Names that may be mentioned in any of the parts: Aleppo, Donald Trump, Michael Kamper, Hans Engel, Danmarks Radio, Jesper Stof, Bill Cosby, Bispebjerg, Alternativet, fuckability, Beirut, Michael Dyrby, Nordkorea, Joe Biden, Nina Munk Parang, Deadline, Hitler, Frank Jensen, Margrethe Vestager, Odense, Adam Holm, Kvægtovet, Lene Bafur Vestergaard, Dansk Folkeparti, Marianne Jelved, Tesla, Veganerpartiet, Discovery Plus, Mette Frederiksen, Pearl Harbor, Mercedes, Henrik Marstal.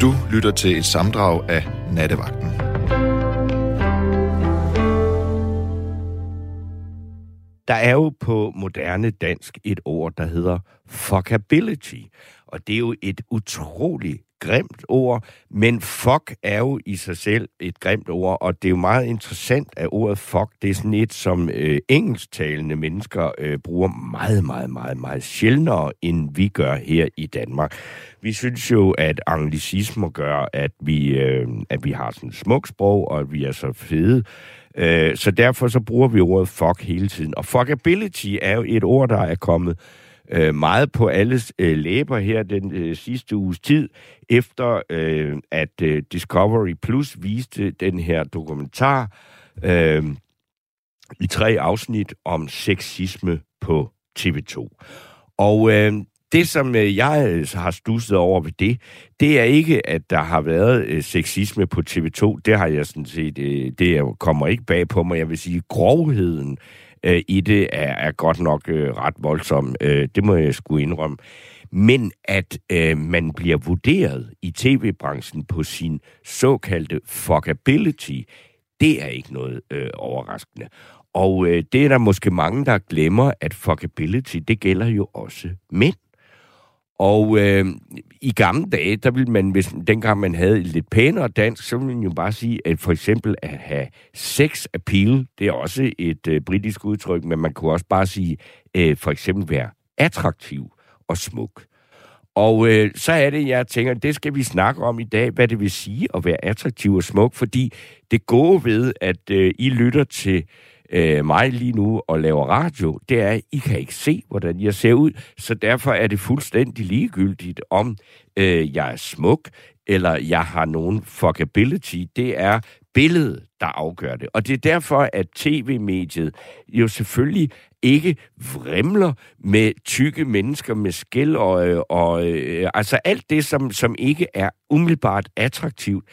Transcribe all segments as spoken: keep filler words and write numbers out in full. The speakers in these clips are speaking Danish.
Du lytter til et samdrag af Nattevagten. Der er jo på moderne dansk et ord, der hedder fuckability. Og det er jo et utroligt grimt ord, men fuck er jo i sig selv et grimt ord, og det er jo meget interessant, at ordet fuck, det er sådan et, som øh, engelsktalende mennesker øh, bruger meget, meget, meget, meget sjældnere, end vi gør her i Danmark. Vi synes jo, at anglicismer gør, at vi, øh, at vi har sådan et smukt sprog, og at vi er så fede. Øh, så derfor så bruger vi ordet fuck hele tiden. Og fuckability er jo et ord, der er kommet Øh, meget på alles øh, læber her den øh, sidste uges tid, efter øh, at øh, Discovery Plus viste den her dokumentar øh, i tre afsnit om sexisme på T V to. Og øh, det, som øh, jeg har stusset over ved det, det er ikke, at der har været øh, sexisme på T V to. Det har jeg sådan set, øh, det kommer ikke bag på mig. Jeg vil sige, grovheden i det er, er godt nok øh, ret voldsom. Øh, det må jeg sgu indrømme. Men at øh, man bliver vurderet i tv-branchen på sin såkaldte fuckability, det er ikke noget øh, overraskende. Og øh, det er der måske mange, der glemmer, at fuckability, det gælder jo også mænd. Og øh, i gamle dage, der ville man, hvis dengang man havde lidt pænere dansk, så ville man jo bare sige, at for eksempel at have sex appeal, det er også et øh, britisk udtryk, men man kunne også bare sige, øh, for eksempel være attraktiv og smuk. Og øh, så er det, jeg tænker, det skal vi snakke om i dag, hvad det vil sige at være attraktiv og smuk, fordi det gode ved, at øh, I lytter til mig lige nu og laver radio, det er, at I kan ikke se, hvordan jeg ser ud, så derfor er det fuldstændig ligegyldigt, om øh, jeg er smuk, eller jeg har nogen fuckability. Det er billedet, der afgør det. Og det er derfor, at tv-mediet jo selvfølgelig ikke vrimler med tykke mennesker med skæld og, og øh, altså alt det, som, som ikke er umiddelbart attraktivt.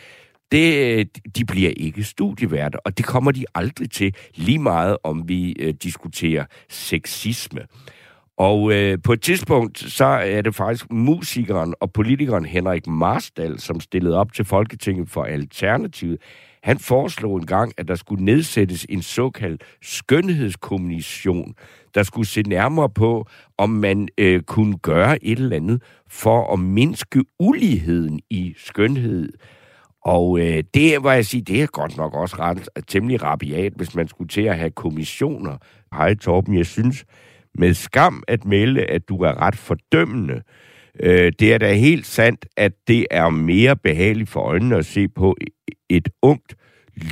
Det, de bliver ikke studieværter, og det kommer de aldrig til, lige meget om vi øh, diskuterer sexisme. Og øh, på et tidspunkt, så er det faktisk musikeren og politikeren Henrik Marstal, som stillede op til Folketinget for Alternativet. Han foreslog engang, at der skulle nedsættes en såkaldt skønhedskommission, der skulle se nærmere på, om man øh, kunne gøre et eller andet for at mindske uligheden i skønhed. Og øh, det, var jeg sige, det er godt nok også ret, temmelig rabiat, hvis man skulle til at have kommissioner. Hej Torben, jeg synes med skam at melde, at du er ret fordømmende. Øh, det er da helt sandt, at det er mere behageligt for øjnene at se på et ungt,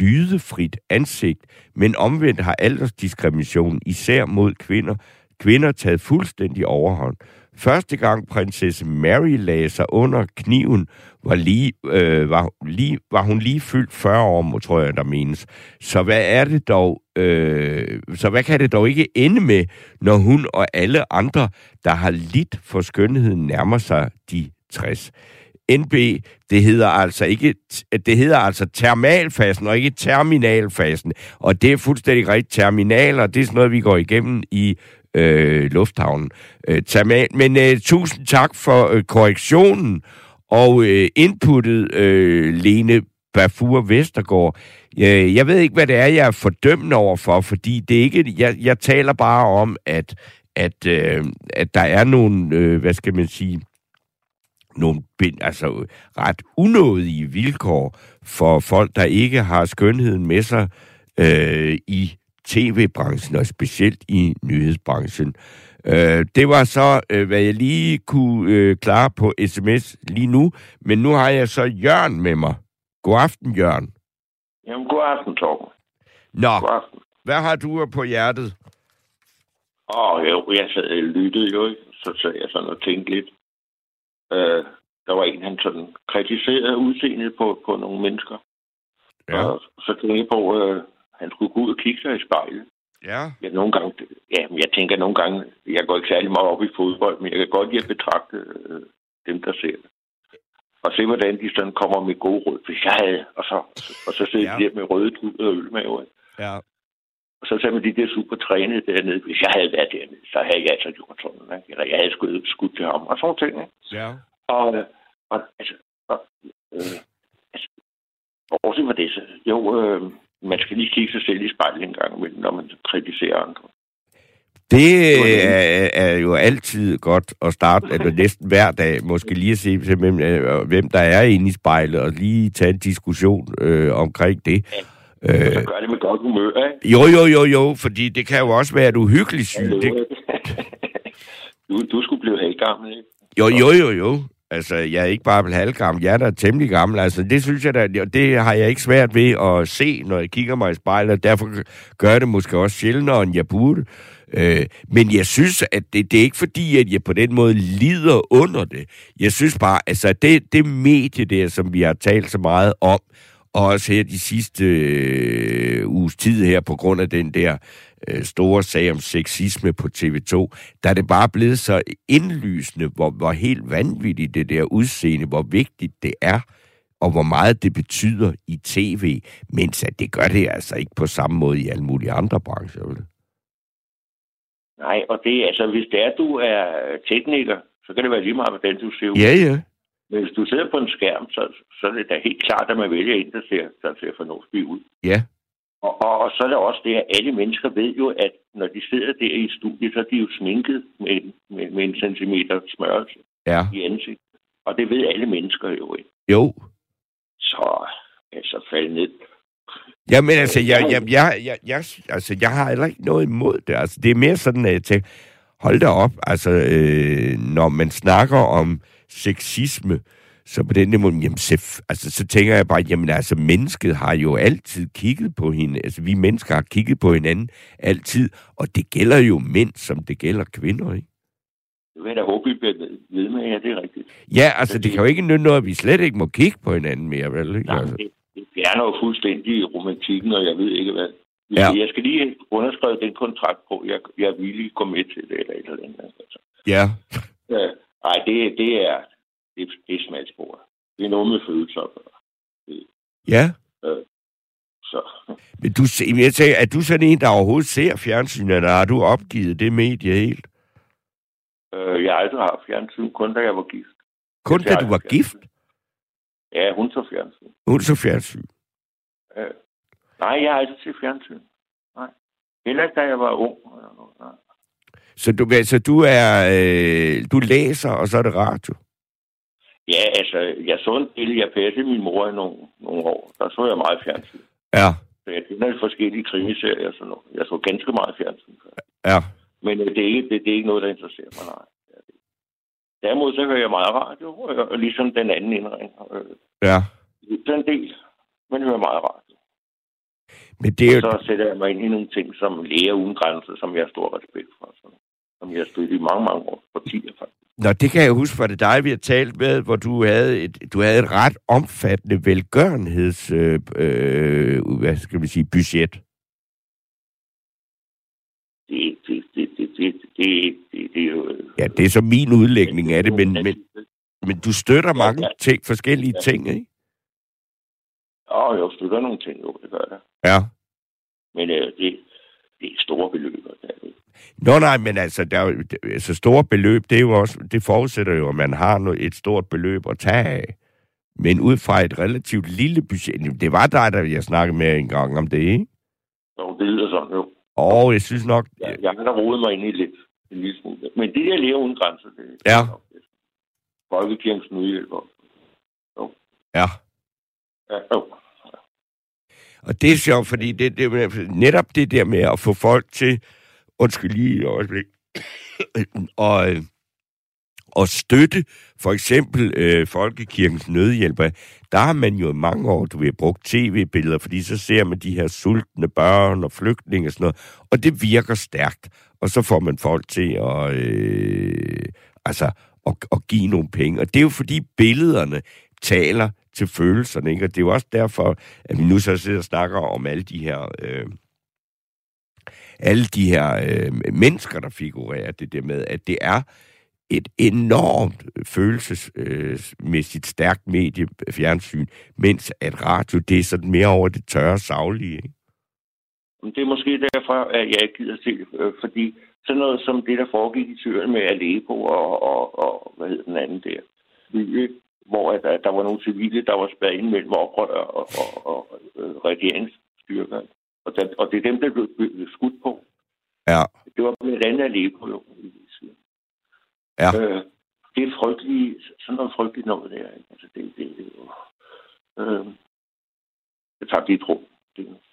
lydefrit ansigt, men omvendt har aldersdiskrimination, især mod kvinder, kvinder taget fuldstændig overhånd. Første gang prinsesse Mary lagde sig under kniven, var, lige, øh, var, lige, var hun lige fyldt fyrre år, tror jeg, der menes. Så hvad er det dog, øh, så hvad kan det dog ikke ende med, når hun og alle andre, der har lidt for skønheden, nærmer sig de tres? N B, det hedder altså ikke, det hedder altså termalfasen og ikke terminalfasen. Og det er fuldstændig rigtigt. Terminaler, det er sådan noget, vi går igennem i Øh, lufthavnen. Øh, Men øh, tusind tak for øh, korrektionen og øh, inputtet, øh, Lene Bafur Vestergaard. Øh, jeg ved ikke, hvad det er, jeg er fordømmende overfor, fordi det er ikke, jeg, jeg taler bare om, at, at, øh, at der er nogle, øh, hvad skal man sige, nogle altså, ret unådige vilkår for folk, der ikke har skønheden med sig øh, i tv-branchen, og specielt i nyhedsbranchen. Øh, det var så, øh, hvad jeg lige kunne øh, klare på sms lige nu, men nu har jeg så Jørgen med mig. God aften, Jørgen. Jamen, god aften, Torben. Nå, god aften. Hvad har du på hjertet? Åh, oh, jo, jeg, sad, jeg lyttede jo, så sad jeg sådan og tænkte lidt. Øh, der var en, han sådan kritiserede udseendet på, på nogle mennesker. Ja. Og så tænkte jeg på, øh, han skulle gå ud og kigge sig i spejlet. Ja. Ja, nogle gange, ja, men jeg tænker nogle gange, jeg går ikke særlig meget op i fodbold, men jeg kan godt lide at betragte øh, dem, der ser det. Og se, hvordan de sådan kommer med gode rød. Hvis jeg havde, og så, og så sidder ja. de der med røde kluder og ølmaver. Ja. Og så ser man de der super trænede dernede. Hvis jeg havde været dernede, så havde jeg altså gjort sådan, ikke? Eller jeg havde skudt, skudt til ham og sådan ting. Ja. Og, og altså, og, Øh, også for det, så jo, øh, man skal lige kigge sig selv i spejlet en gang imellem, når man kritiserer andre. Det er, er jo altid godt at starte, altså næsten hver dag, måske lige at se, hvem, hvem der er inde i spejlet, og lige tage en diskussion øh, omkring det. Ja, øh, så gør det med godt humør, ikke? Jo, jo, jo, jo, fordi det kan jo også være et uhyggeligt syg. Ja, det... du, du skulle blive halvgammel, ikke? Jo, jo, jo, jo. Altså, jeg er ikke bare blevet halvgammel, jeg er da temmelig gammel. Altså, det synes jeg da, og det har jeg ikke svært ved at se, når jeg kigger mig i spejlet. Derfor gør det måske også sjældnere, end jeg burde. Øh, men jeg synes, at det, det er ikke fordi, at jeg på den måde lider under det. Jeg synes bare, altså, det, det medie der, som vi har talt så meget om, og også her de sidste øh, uges tid her, på grund af den der øh, store sag om sexisme på T V to, der er det bare blevet så indlysende, hvor, hvor helt vanvittigt det der udseende, hvor vigtigt det er, og hvor meget det betyder i tv, mens at det gør det altså ikke på samme måde i alle mulige andre brancher. Vel? Nej, og det altså, hvis det er, du er tekniker, så kan det være lige meget, hvordan du ser ud. Ja, ja. Men hvis du sidder på en skærm, så, så er det da helt klart, at man vælger en, der ser, der ser fornuftig ud. Ja. Og, og, og så er det også det, at alle mennesker ved jo, at når de sidder der i studiet, så er de jo sminket med, med, med en centimeter smørelse ja. I ansigtet. Og det ved alle mennesker jo ikke. Jo. Så altså, fald ned. Jamen altså, jeg, jeg, jeg, jeg, jeg, altså, jeg har heller ikke noget imod det. Altså, det er mere sådan, at jeg tænker, hold da op, altså, øh, når man snakker om sexisme, så på den måde, jamen, sef, altså, så tænker jeg bare, jamen altså, mennesket har jo altid kigget på hinanden, altså, vi mennesker har kigget på hinanden altid, og det gælder jo mænd, som det gælder kvinder, ikke? Jeg vil da håbe, I bliver ved med, ja, det er rigtigt. Ja, altså, det kan jo ikke nytte noget, at vi slet ikke må kigge på hinanden mere, vel? Ikke? Altså. Det fjerner jo fuldstændig romantikken, og jeg ved ikke hvad. Ja. Jeg skal lige underskrive den kontrakt på, jeg, jeg vil lige gå med til det, eller et eller andet. Altså. Ja. Ja. Ej, det, det er, det, det er smagsbord. Det er noget med følelser. Det, ja. Øh, så. Men du, jeg tænker, er du sådan en, der overhovedet ser fjernsynet, eller har du opgivet det medie helt? Øh, jeg har aldrig haft fjernsyn, kun da jeg var gift. Kun da du var gift? Ja, hun så fjernsyn. Hun så fjernsyn? Øh, nej, jeg har aldrig set fjernsyn. Nej. Heller ikke, da jeg var ung. Nej. Så du, altså, du, er, øh, du læser, og så er det radio? Ja, altså, jeg så en del. Jeg passede min mor i nogle, nogle år. Der så jeg meget fjernsyn. Ja. Så jeg kender forskellige krimiserier og sådan noget. Jeg så ganske meget fjernsyn. Ja. Men øh, det, er ikke, det, det er ikke noget, der interesserer mig, nej. Derimod så hører jeg meget radio, og ligesom den anden indring. Ja. Den del, men hører meget radio. Men det er jo... Og så sætter jeg mig ind i nogle ting, som Læger Uden Grænser, som jeg har stor respekt for. Sådan. Som jeg har stødt i mange, mange år. For ti år, faktisk. Nå, det kan jeg huske, for det dig, vi har talt med, hvor du havde et, du havde et ret omfattende velgørenheds... Øh, øh, hvad skal man sige? Budget. Det, det, det, det, det, det, det, det er jo... Ja, det er så min udlægning af det, men, men, men du støtter mange ting, forskellige ting, ikke? Ja, jeg støtter nogle ting, jo, det gør jeg. Ja. Men øh, det, det er store beløb, der er det. Nå, nej, men altså, der er, altså store beløb, det er jo også, det forudsætter jo, at man har et stort beløb at tage af. Men ud fra et relativt lille budget, det var dig, der jeg snakkede med en gang om det, ikke? Jo, det lyder sådan, jo. Åh, oh, jeg synes nok... Jeg, jeg har da rodet mig ind i lidt. En lille smule. Men det der Læger Uden Grænser, det er... Ja. Folkekirkens Nødhjælp. Jo. Ja. Ja, jo. Ja. Og det er sjovt, fordi det, det, netop det der med at få folk til... Undskyld lige et øjeblik. og... og støtte for eksempel øh, Folkekirkens Nødhjælp. Der har man jo i mange år, du vil brugt tv-billeder, fordi så ser man de her sultne børn og flygtninge og sådan noget, og det virker stærkt. Og så får man folk til at, øh, altså, at, at give nogle penge. Og det er jo fordi billederne taler til følelserne, ikke? Og det er jo også derfor, at vi nu så sidder og snakker om alle de her... Øh, alle de her øh, mennesker, der figurerer det der med, at det er et enormt følelsesmæssigt stærkt mediefjernsyn, mens at radio, det er sådan mere over det tørre saglige, ikke? Det er måske derfor, at jeg gider se det, fordi sådan noget som det, der foregik i Syrien med Aleppo og, og, og hvad hedder den anden der, hvor at, at der var nogle civile, der var spærret ind mellem oprørere og, og, og, og regeringsstyrker. Og, der, og det er dem, der blev skudt på. Ja. Det var blandt andet Aleppo, jo. Ja. Øh, det er frygteligt, sådan noget frygteligt noget der. Altså, det, det, det, øh, jeg tager det i tro.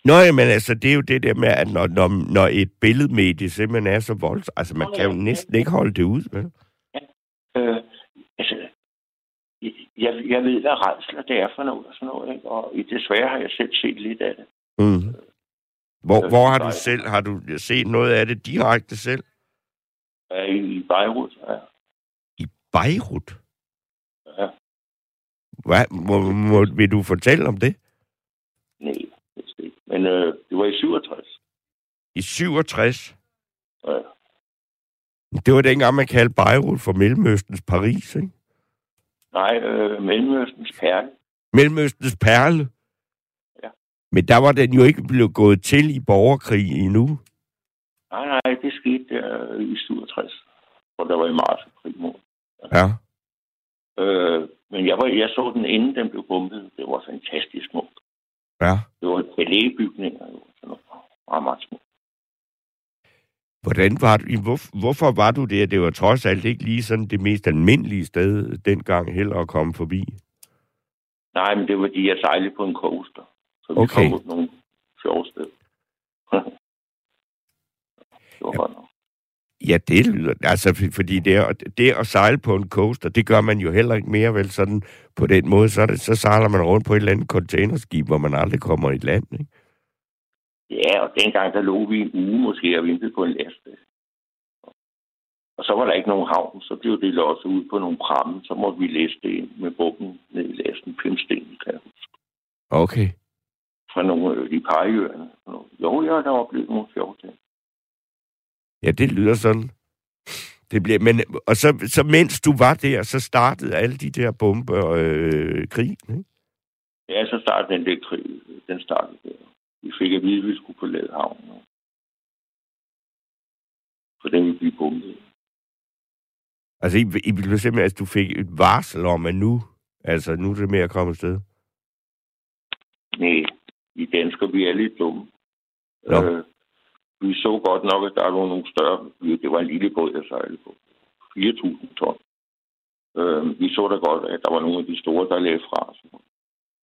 Nå, men altså, det er jo det der med, at når, når, når et billedmedie simpelthen er så voldsomt, altså, man kan jo næsten ikke holde det ud, vel? Ja. Øh, altså, jeg, jeg ved, hvad rædsler det er for noget og sådan noget, ikke? Og desværre har jeg selv set lidt af det. Mm. Hvor, hvor har du selv, har du set noget af det direkte selv? I Beirut, ja. I Beirut? Ja. Hvad? Må, må, vil du fortælle om det? Nej, det ikke. Men øh, det var i syvogtres. I syvogtres? Ja. Det var dengang, man kaldte Beirut for Mellemøstens Paris, ikke? Nej, øh, Mellemøstens Perle. Mellemøstens Perle? Men der var den jo ikke blevet gået til i borgerkrig endnu. Nej, nej, det skete der i syvogtres, hvor der var i marts og krig mod. Ja. Øh, men jeg, var, jeg så den, inden den blev bombet. Det var fantastisk smukt. Ja. Det var palæbygninger, jo. Sådan noget. Meget, meget smukt. Hvordan var du, hvor, hvorfor var du der? Det var trods alt ikke lige sådan det mest almindelige sted dengang heller at komme forbi. Nej, men det var de, jeg sejlede på en coaster. Så vi okay. kom ud nogle sjove steder. Det var ja. Godt nok. Ja, det lyder... Altså, fordi det at, det at sejle på en coaster, det gør man jo heller ikke mere, vel? Sådan på den måde, så, det, så sejler man rundt på et eller andet containerskib, hvor man aldrig kommer i land, ikke? Ja, og dengang, der lå vi en uge måske og ventede på en laste. Og så var der ikke nogen havn, så blev det låst ud på nogle pramme, så måtte vi læse det med bukken ned i lasten, Pimsten, kan jeg huske. Okay. Fra nogle af de parjøerne. Jo, jeg har da oplevet nogle sjove ting. Ja, det lyder sådan. Det bliver, men, og så, så mens du var der, så startede alle de der bomber og øh, krig, ikke? Ja, så startede den der krig. Den startede der. Vi fik at vide, at vi skulle forlade havnen. For den ville blive bombet. Altså, I, I ville simpelthen, at du fik et varsel om, at nu, altså, nu er det mere at komme afsted? Nej. I danskere, vi er lidt dumme. No. Øh, vi så godt nok, at der var nogle større... Det var en lille båd, jeg sejlede på. fire tusind ton. Øh, vi så da godt, at der var nogle af de store, der lagde fra os.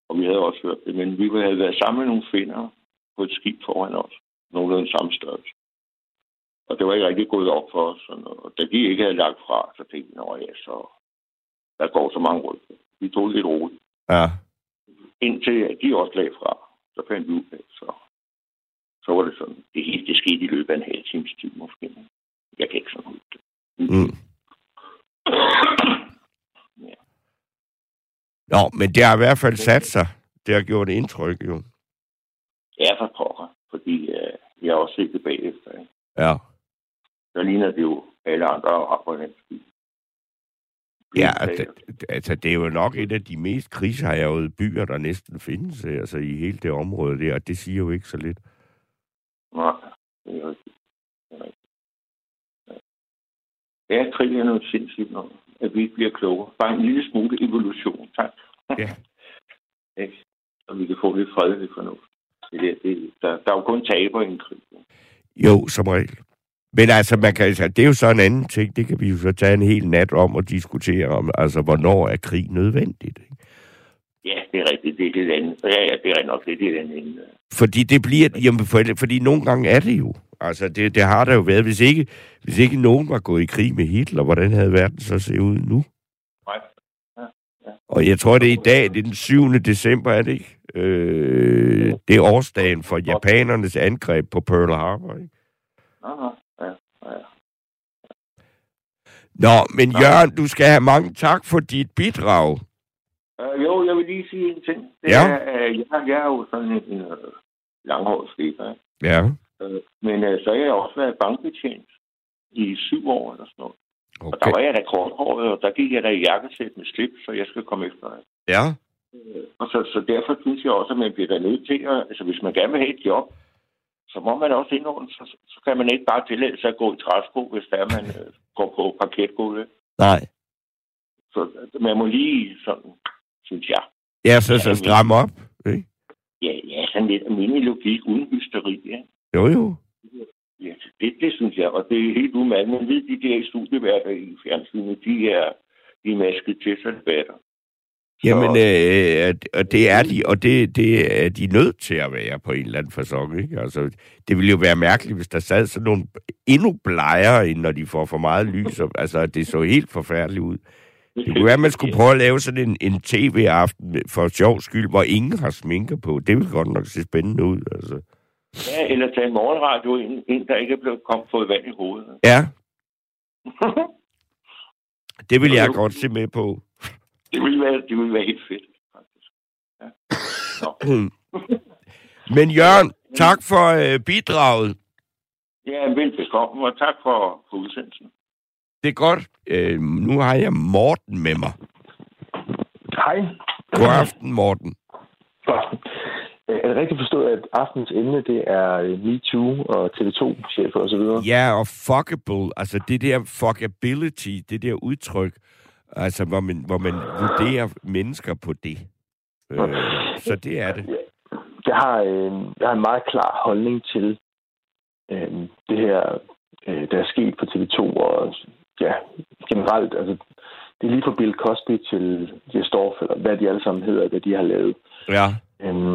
Og vi havde også hørt det. Men vi havde været sammen med nogle finnere på et skib foran os. Nogenlunde samme størrelse. Og det var ikke rigtig gået op for os. Og da de ikke havde lagt fra, så tænkte vi, nå ja, så der går så mange rød. Vi tog lidt roligt. Ja. Indtil at de også lagde fra. Så fandt vi ud af, så, så var det sådan. Det hele, det skete i løbet af en halv times tid, måske. Jeg kan ikke sådan ud det. Mm. Ja. Nå, men det har i hvert fald sat sig. Det har gjort indtryk, jo. Ja, for pokker. Fordi øh, jeg har også set det bagefter. Ikke? Ja. Så ligner det jo alle andre rapper. Ja, altså, altså, det er jo nok et af de mest krigshærgede byer, der næsten findes altså, i hele det område der, og det siger jo ikke så lidt. Nej, det er rigtigt. Ja, krig er noget sindssygt noget, at vi ikke bliver klogere. Bare en lille smule evolution, tak. Ja. Og vi kan få lidt fredeligt for noget. Det, det, der, der er jo kun taber i en krig. Jo, som regel. Men altså, man kan, det er jo så en anden ting, det kan vi jo så tage en hel nat om og diskutere om, altså, hvornår er krig nødvendigt, ikke? Ja, det er rigtigt, det er det andet. Ja, ja, det er nok det, det er det andet. Fordi det bliver, jamen, for, fordi nogle gange er det jo. Altså, det, det har der jo været. Hvis ikke, hvis ikke nogen var gået i krig med Hitler, hvordan havde verden så set ud nu? Nej. Ja, ja. Og jeg tror, det er i dag, det er den syvende december, er det ikke? Øh, det er årsdagen for japanernes angreb på Pearl Harbor, ikke? Aha. Nå, men Jørgen, du skal have mange tak for dit bidrag. Uh, jo, jeg vil lige sige en ting. Det ja. er, uh, jeg, jeg er jo sådan en uh, langhård skæber. Ja. Uh, men uh, så har jeg også været bankbetjent i syv år eller sådan noget. Okay. Og der var jeg da korthåret, og der gik jeg da i jakkesæt med slips, så jeg skal komme efter dig. Ja. Uh, og så, så derfor synes jeg også, at man bliver da nødt til, at, altså hvis man gerne vil have et job, så må man også indordne, så, så kan man ikke bare tillade sig at gå i træsko, hvis der man øh, går på parketgulvet. Nej. Så man må lige sådan, synes jeg. Ja, så, så stramme op, ikke? Ja, ja, sådan lidt almindelig logik uden hysteri, ja. Jo, jo. Ja, det, det synes jeg, og det er helt umiddelbart. Man ved, de der studieværter i fjernsynet, de er, de er masket til sig debatter. Jamen, øh, og det er de, og det, det er de nødt til at være på en eller anden facon, ikke? Altså, det ville jo være mærkeligt, hvis der sad sådan nogle endnu blegere, end når de får for meget lys. Og, altså, det så helt forfærdeligt ud. Det kunne være, at man skulle prøve at lave sådan en, en tv-aften for sjov skyld, hvor ingen har sminker på. Det ville godt nok se spændende ud, altså. Ja, eller tage en morgenradio ind, ind der ikke er blevet kommet fået vand i hovedet. Ja. Det vil jeg godt se med på. Det ville være, det ville være helt fedt, faktisk. Ja. Men Jørgen, tak for øh, bidraget. Ja, velbekomme, og tak for, for udsendelsen. Det er godt. Øh, nu har jeg Morten med mig. Hej. God aften, Morten. Godt. Er det rigtigt forstået, at aftens emne, det er MeToo og T V to-chefer og så videre? Ja, og fuckable. Altså det der fuckability, det der udtryk, altså hvor man, hvor man vurderer mennesker på det. Øh, så det er det. Jeg har, øh, jeg har en meget klar holdning til øh, det her, øh, der er sket på T V to og ja, generelt. Altså, det er lige fra Bill Cosby til Jesper Stof, eller hvad de alle sammen hedder, hvad de har lavet. Ja. Øhm,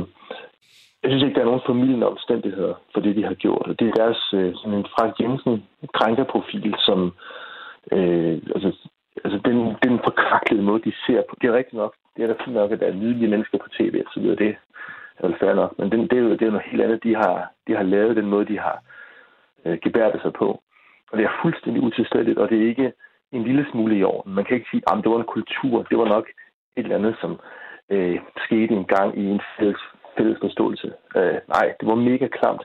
jeg synes ikke, der er nogen formildende omstændigheder for det, de har gjort. Det er deres øh, sådan en Frank Jensen krænkerprofil, som øh, altså, altså den, den forkvaklede måde, de ser på. Det er rigtigt nok. Det er da fint nok, at der er nydelige mennesker på tv og så videre. Det er vel fair nok. Men den, det, er jo, det er jo noget helt andet, de har, de har lavet, den måde, de har øh, gebærdet sig på. Og det er fuldstændig utilstændigt, og det er ikke en lille smule i orden. Man kan ikke sige, at det var en kultur. Det var nok et eller andet, som øh, skete en gang i en fælles, fælles forståelse. Øh, nej, det var mega klamt.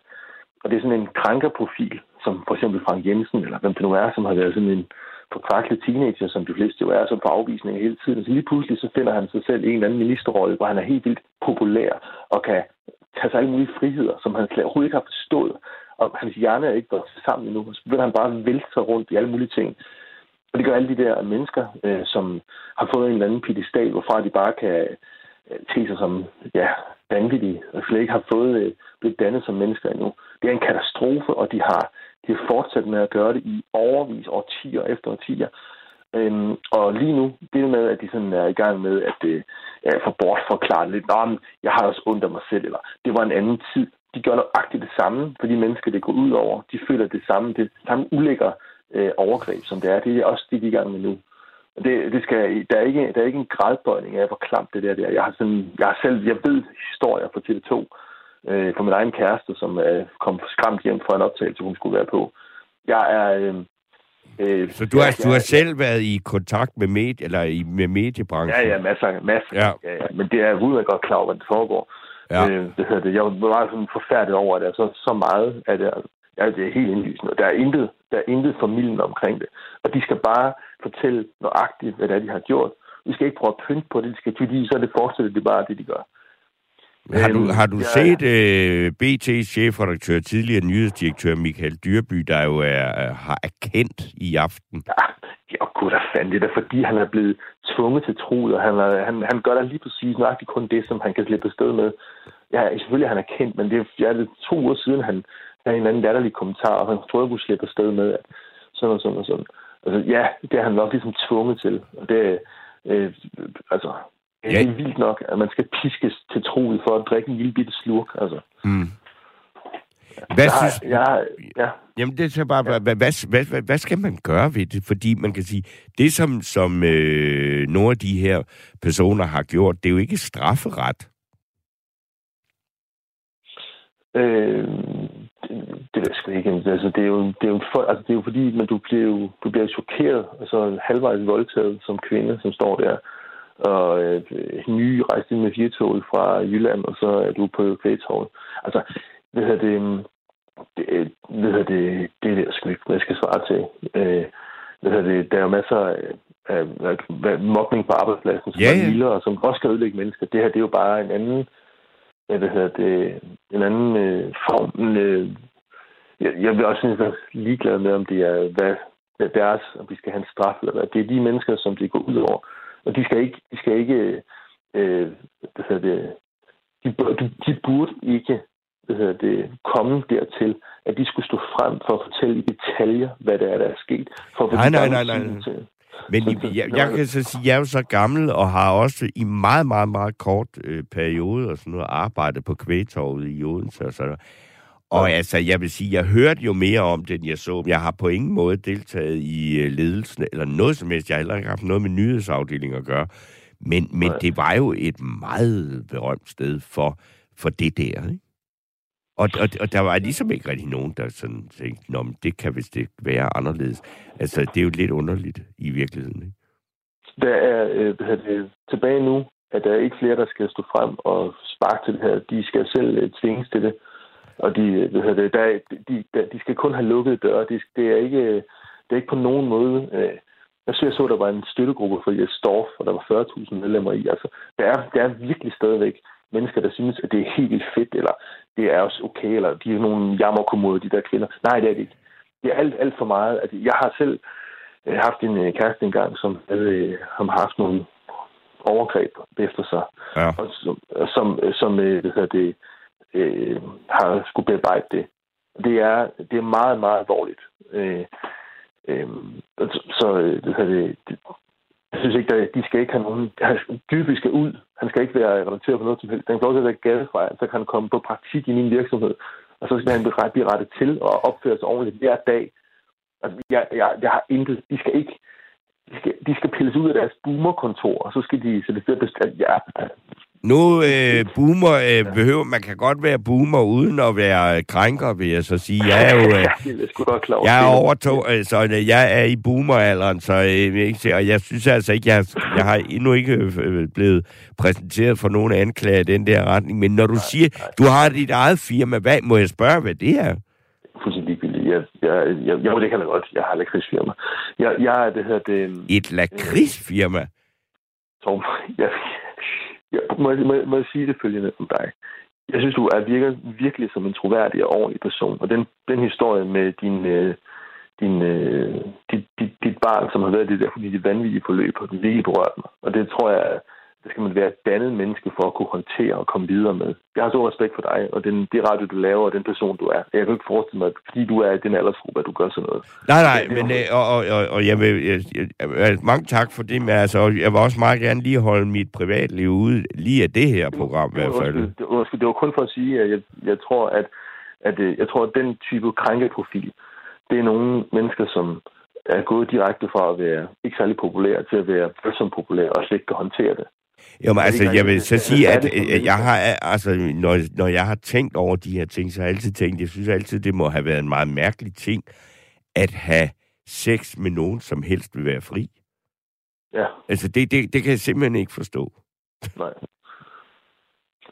Og det er sådan en krænkerprofil, som for eksempel Frank Jensen, eller hvem det nu er, som har været sådan en forkvaklet teenager, som de fleste jo er, som på afvisninger hele tiden. Så lige pludselig så finder han sig selv i en eller anden ministerrolle, hvor han er helt vildt populær og kan tage sig alle mulige friheder, som han overhovedet ikke har forstået. Og hans hjerne er ikke gået sammen endnu. Så begynder han bare vælte sig rundt i alle mulige ting. Og det gør alle de der mennesker, øh, som har fået en eller anden piedestal, hvorfra de bare kan øh, tage sig som ja, vanvittige, og slet ikke har fået øh, blevet dannet som mennesker endnu. Det er en katastrofe, og de har, de har fortsat med at gøre det i overvis, årtier efter årtier. Øhm, og lige nu, det med, at de sådan er i gang med at øh, få bortforklaret lidt, men jeg har også ondt af mig selv, eller det var en anden tid. De gør nøjagtigt det samme, for de mennesker, det går ud over, de føler det samme, det samme ulækker Øh, overgreb, som det er. Det er også det, de er i gang med nu. Det, det skal, der, er ikke, der er ikke en gradbøjning af, hvor klamt det der er. Jeg har, sådan, jeg har selv, jeg ved historier på T V to øh, fra min egen kæreste, som øh, kom skræmt hjem fra en optagelse, hun skulle være på. Jeg er... Øh, øh, Så du har, jeg, du har selv været i kontakt med, med, eller i, med mediebranchen? Ja, ja, masser. masser. Ja. Ja, ja. Men det er udenrig godt klar over, hvad det foregår. Ja. Øh, det hedder det. Jeg var meget sådan forfærdet over, at der er så, så meget af det. Ja, det er helt indlysende. Der er intet, der er intet formildende omkring det. Og de skal bare fortælle nøjagtigt, hvad det er, de har gjort. De skal ikke prøve at pynte på det. De skal, fordi så er det fortsætter det bare, det de gør. Har du, har du ja, set uh, B T's chefredaktør, tidligere nyhedsdirektør Michael Dyrby, der jo er, har erkendt i aften? Ja, og gud da fandt det der, fordi han er blevet tvunget til troet, og han, er, han, han gør da lige præcis nøjagtigt kun det, som han kan slippe afsted med. Ja, selvfølgelig han er kendt, men det er, ja, det er to uger siden, han der er en anden latterlig kommentar, og han tror, at hun slipper afsted med, at sådan og sådan og sådan. Altså, ja, det er han nok ligesom tvunget til. Og det, øh, altså, ja. Det er vildt nok, at man skal piskes til troet for at drikke en lille bitte slurk, altså. Mm. Hvad jeg, synes... jeg, ja. Jamen, det er bare, ja. hvad, hvad, hvad, hvad, hvad skal man gøre ved det? Fordi man kan sige, det som, som øh, nogle af de her personer har gjort, det er jo ikke strafferet. Øh... Det ved jeg sgu ikke. Altså, det er jo, det er jo, for, altså, det er jo fordi, men du bliver jo du bliver chokeret, altså halvvejs voldtaget som kvinde, som står der, og øh, ny rejst ind med firetoget fra Jylland, og så er du på Kvægtovet. Altså, hvad hedder det, det, hvad hedder det, det er det, jeg sgu ikke, hvad jeg skal svare til. Øh, hvad hedder det, der er jo masser af, af mobning på arbejdspladsen, som yeah. er vilder, og som også kan ødelægge mennesker. Det her, det er jo bare en anden Ja, det hedder det, en anden øh, form. Øh, jeg, jeg vil også sådan, jeg er ligeglad med, om det er, hvad, hvad deres, om vi skal have en straf eller hvad. Det er de mennesker, som det går ud over. Og de skal ikke, de skal ikke, øh, hvad hedder det, de, de burde ikke, hvad hedder det, komme dertil, at de skulle stå frem for at fortælle i detaljer, hvad der er, der er sket. For nej, nej, nej, nej, nej. Men jeg, jeg, jeg kan så sige, at jeg er jo så gammel og har også i meget, meget, meget kort øh, periode og sådan noget arbejdet på Kvægtovet i Odense og sådan noget. Og altså, jeg vil sige, jeg hørte jo mere om det, end jeg så. Jeg har på ingen måde deltaget i ledelsen eller noget som helst. Jeg har heller ikke haft noget med nyhedsafdelingen at gøre. Men, men det var jo et meget berømt sted for, for det der, ikke? Og, og, og der var ligesom ikke rigtig nogen, der sådan tænkte, nå, men det kan vist ikke være anderledes. Altså, det er jo lidt underligt i virkeligheden, ikke? Der er øh, tilbage nu, at der er ikke flere, der skal stå frem og sparke til det her. De skal selv tvinges til det. Og de, hvad hedder det, der, de, der, de skal kun have lukket døre. Det de er, de er ikke på nogen måde... Øh, jeg så, jeg så, der var en støttegruppe for Jesper Stof, og der var fyrre tusind medlemmer i. Altså, der er, der er virkelig stadigvæk mennesker, der synes, at det er helt vildt fedt, eller det er også okay, eller de er nogle jammerkommoder, de der kvinder. Nej, det er det ikke. Det er alt, alt for meget. Altså, jeg har selv øh, haft en øh, kæreste engang, som øh, har haft nogle overgreb efter sig, ja. Og som, som, øh, som øh, hvad hedder det... Øh, har skulle bearbejde det. Det er, det er meget, meget alvorligt. Øh, øh, så det, det, det, jeg synes ikke, at de skal ikke have nogen... Dyrby skal ud. Han skal ikke være relateret på noget som helst. Han kan også være gadefrej, så kan han komme på praktik i min virksomhed, og så skal han blive rettet til og opføre sig ordentligt hver dag. Altså, jeg, jeg, jeg har intet... De skal ikke... De skal, de skal pilles ud af deres boomerkontor, og så skal de... Så det bliver bestemt... Ja, nu øh, boomer øh, behøver... Man kan godt være boomer uden at være krænker, vil jeg så sige. Jeg er jo... Øh, jeg er overtog... Øh, så øh, jeg er i boomeralderen, så... Øh, ikke, og jeg synes altså ikke... Jeg, jeg har endnu ikke øh, blevet præsenteret for nogen anklager i den der retning. Men når du siger, du har dit eget firma, hvad, må jeg spørge, hvad det er? Fuldstændig billigt. Jeg, jeg, jeg, jeg må det kalde godt. Jeg har lakridsfirma. Jeg, jeg er det her... Det, Et lakridsfirma? Tom, jeg... Ja, må, jeg, må, jeg, må jeg sige det følgende om dig? Jeg synes, du er virker virkelig som en troværdig og ordentlig person. Og den, den historie med din, øh, din, øh, dit, dit, dit barn, som har været det der, fordi det vanvittige forløb, og den virkelig berørte mig. Og det tror jeg, det skal man være et dannet menneske for at kunne håndtere og komme videre med. Jeg har stor respekt for dig, og den, det radio, du laver, og den person, du er. Jeg kan ikke forestille mig, at fordi du er i den aldersgruppe, at du gør sådan noget. Nej, nej, det, det men øh, og, og, og, og jeg vil... Jeg, jeg, mange tak for det, men altså, jeg vil også meget gerne lige holde mit privatliv ude, lige af det her program, i hvert fald. Undskyld, det var kun for at sige, at jeg, jeg tror, at, at, jeg tror, at den type krænkeprofil, det er nogle mennesker, som... er gået direkte fra at være ikke særlig populær til at være voldsomt populær og slet ikke kan håndtere det. Jamen altså, jeg vil så sige, at jeg har, altså, når, når jeg har tænkt over de her ting, så har jeg altid tænkt, jeg synes altid, det må have været en meget mærkelig ting, at have sex med nogen, som helst vil være fri. Ja. Altså, det, det, det kan jeg simpelthen ikke forstå. Nej.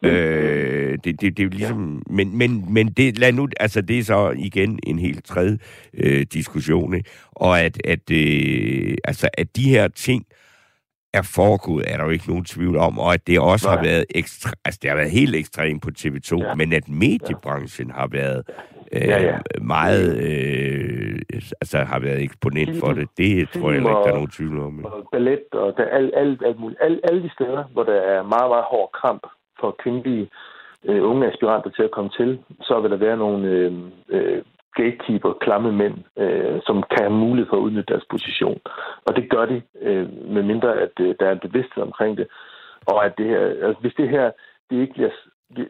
Øh, det, det, det er ligesom, ja. men, men, men det, lad nu, altså det er så igen en helt tredje øh, diskussion, ikke? Og at, at, øh, altså, at de her ting er foregået, er der jo ikke nogen tvivl om, og at det også Nej. har været ekstra, altså det har været helt ekstremt på T V to, ja. men at mediebranchen har været øh, ja, ja. meget, øh, altså har været eksponent for det, det tror jeg ikke, der er nogen tvivl om. Ikke? Og ballet, og der er alt, alt, alt muligt, alle al de steder, hvor der er meget, meget hård kramp, for kvindelige øh, unge aspiranter til at komme til, så vil der være nogle øh, øh, gatekeeper, klamme mænd, øh, som kan have mulighed for at udnytte deres position. Og det gør de, øh, medmindre at øh, der er en bevidsthed omkring det. Og at det her, altså, hvis det her det ikke bliver,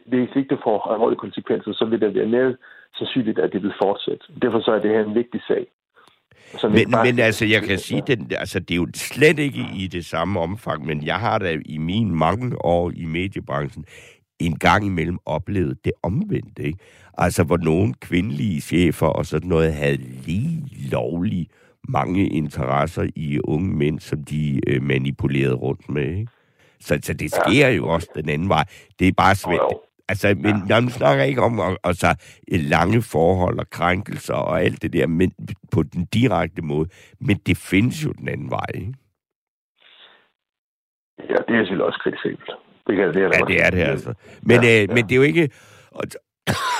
hvis ikke det får alvorlige konsekvenser, så vil der være mere sandsynligt, at det vil fortsætte. Derfor så er det her en vigtig sag. Men, men altså, jeg kan sige, den, altså, det er jo slet ikke i det samme omfang, men jeg har da i mine mange år i mediebranchen en gang imellem oplevet det omvendte, ikke? Altså, hvor nogle kvindelige chefer og sådan noget havde lige lovlig mange interesser i unge mænd, som de øh, manipulerede rundt med, ikke? Så, så det sker jo også den anden vej. Det er bare svært. Altså, men ja. man snakker ikke om altså, lange forhold og krænkelser og alt det der, men på den direkte måde. Men det findes jo den anden vej, ikke? Ja, det er selvfølgelig også kritisabelt. Det kan det, det er, ja, det er det, altså. Men, ja, øh, ja. men det er jo ikke... Og,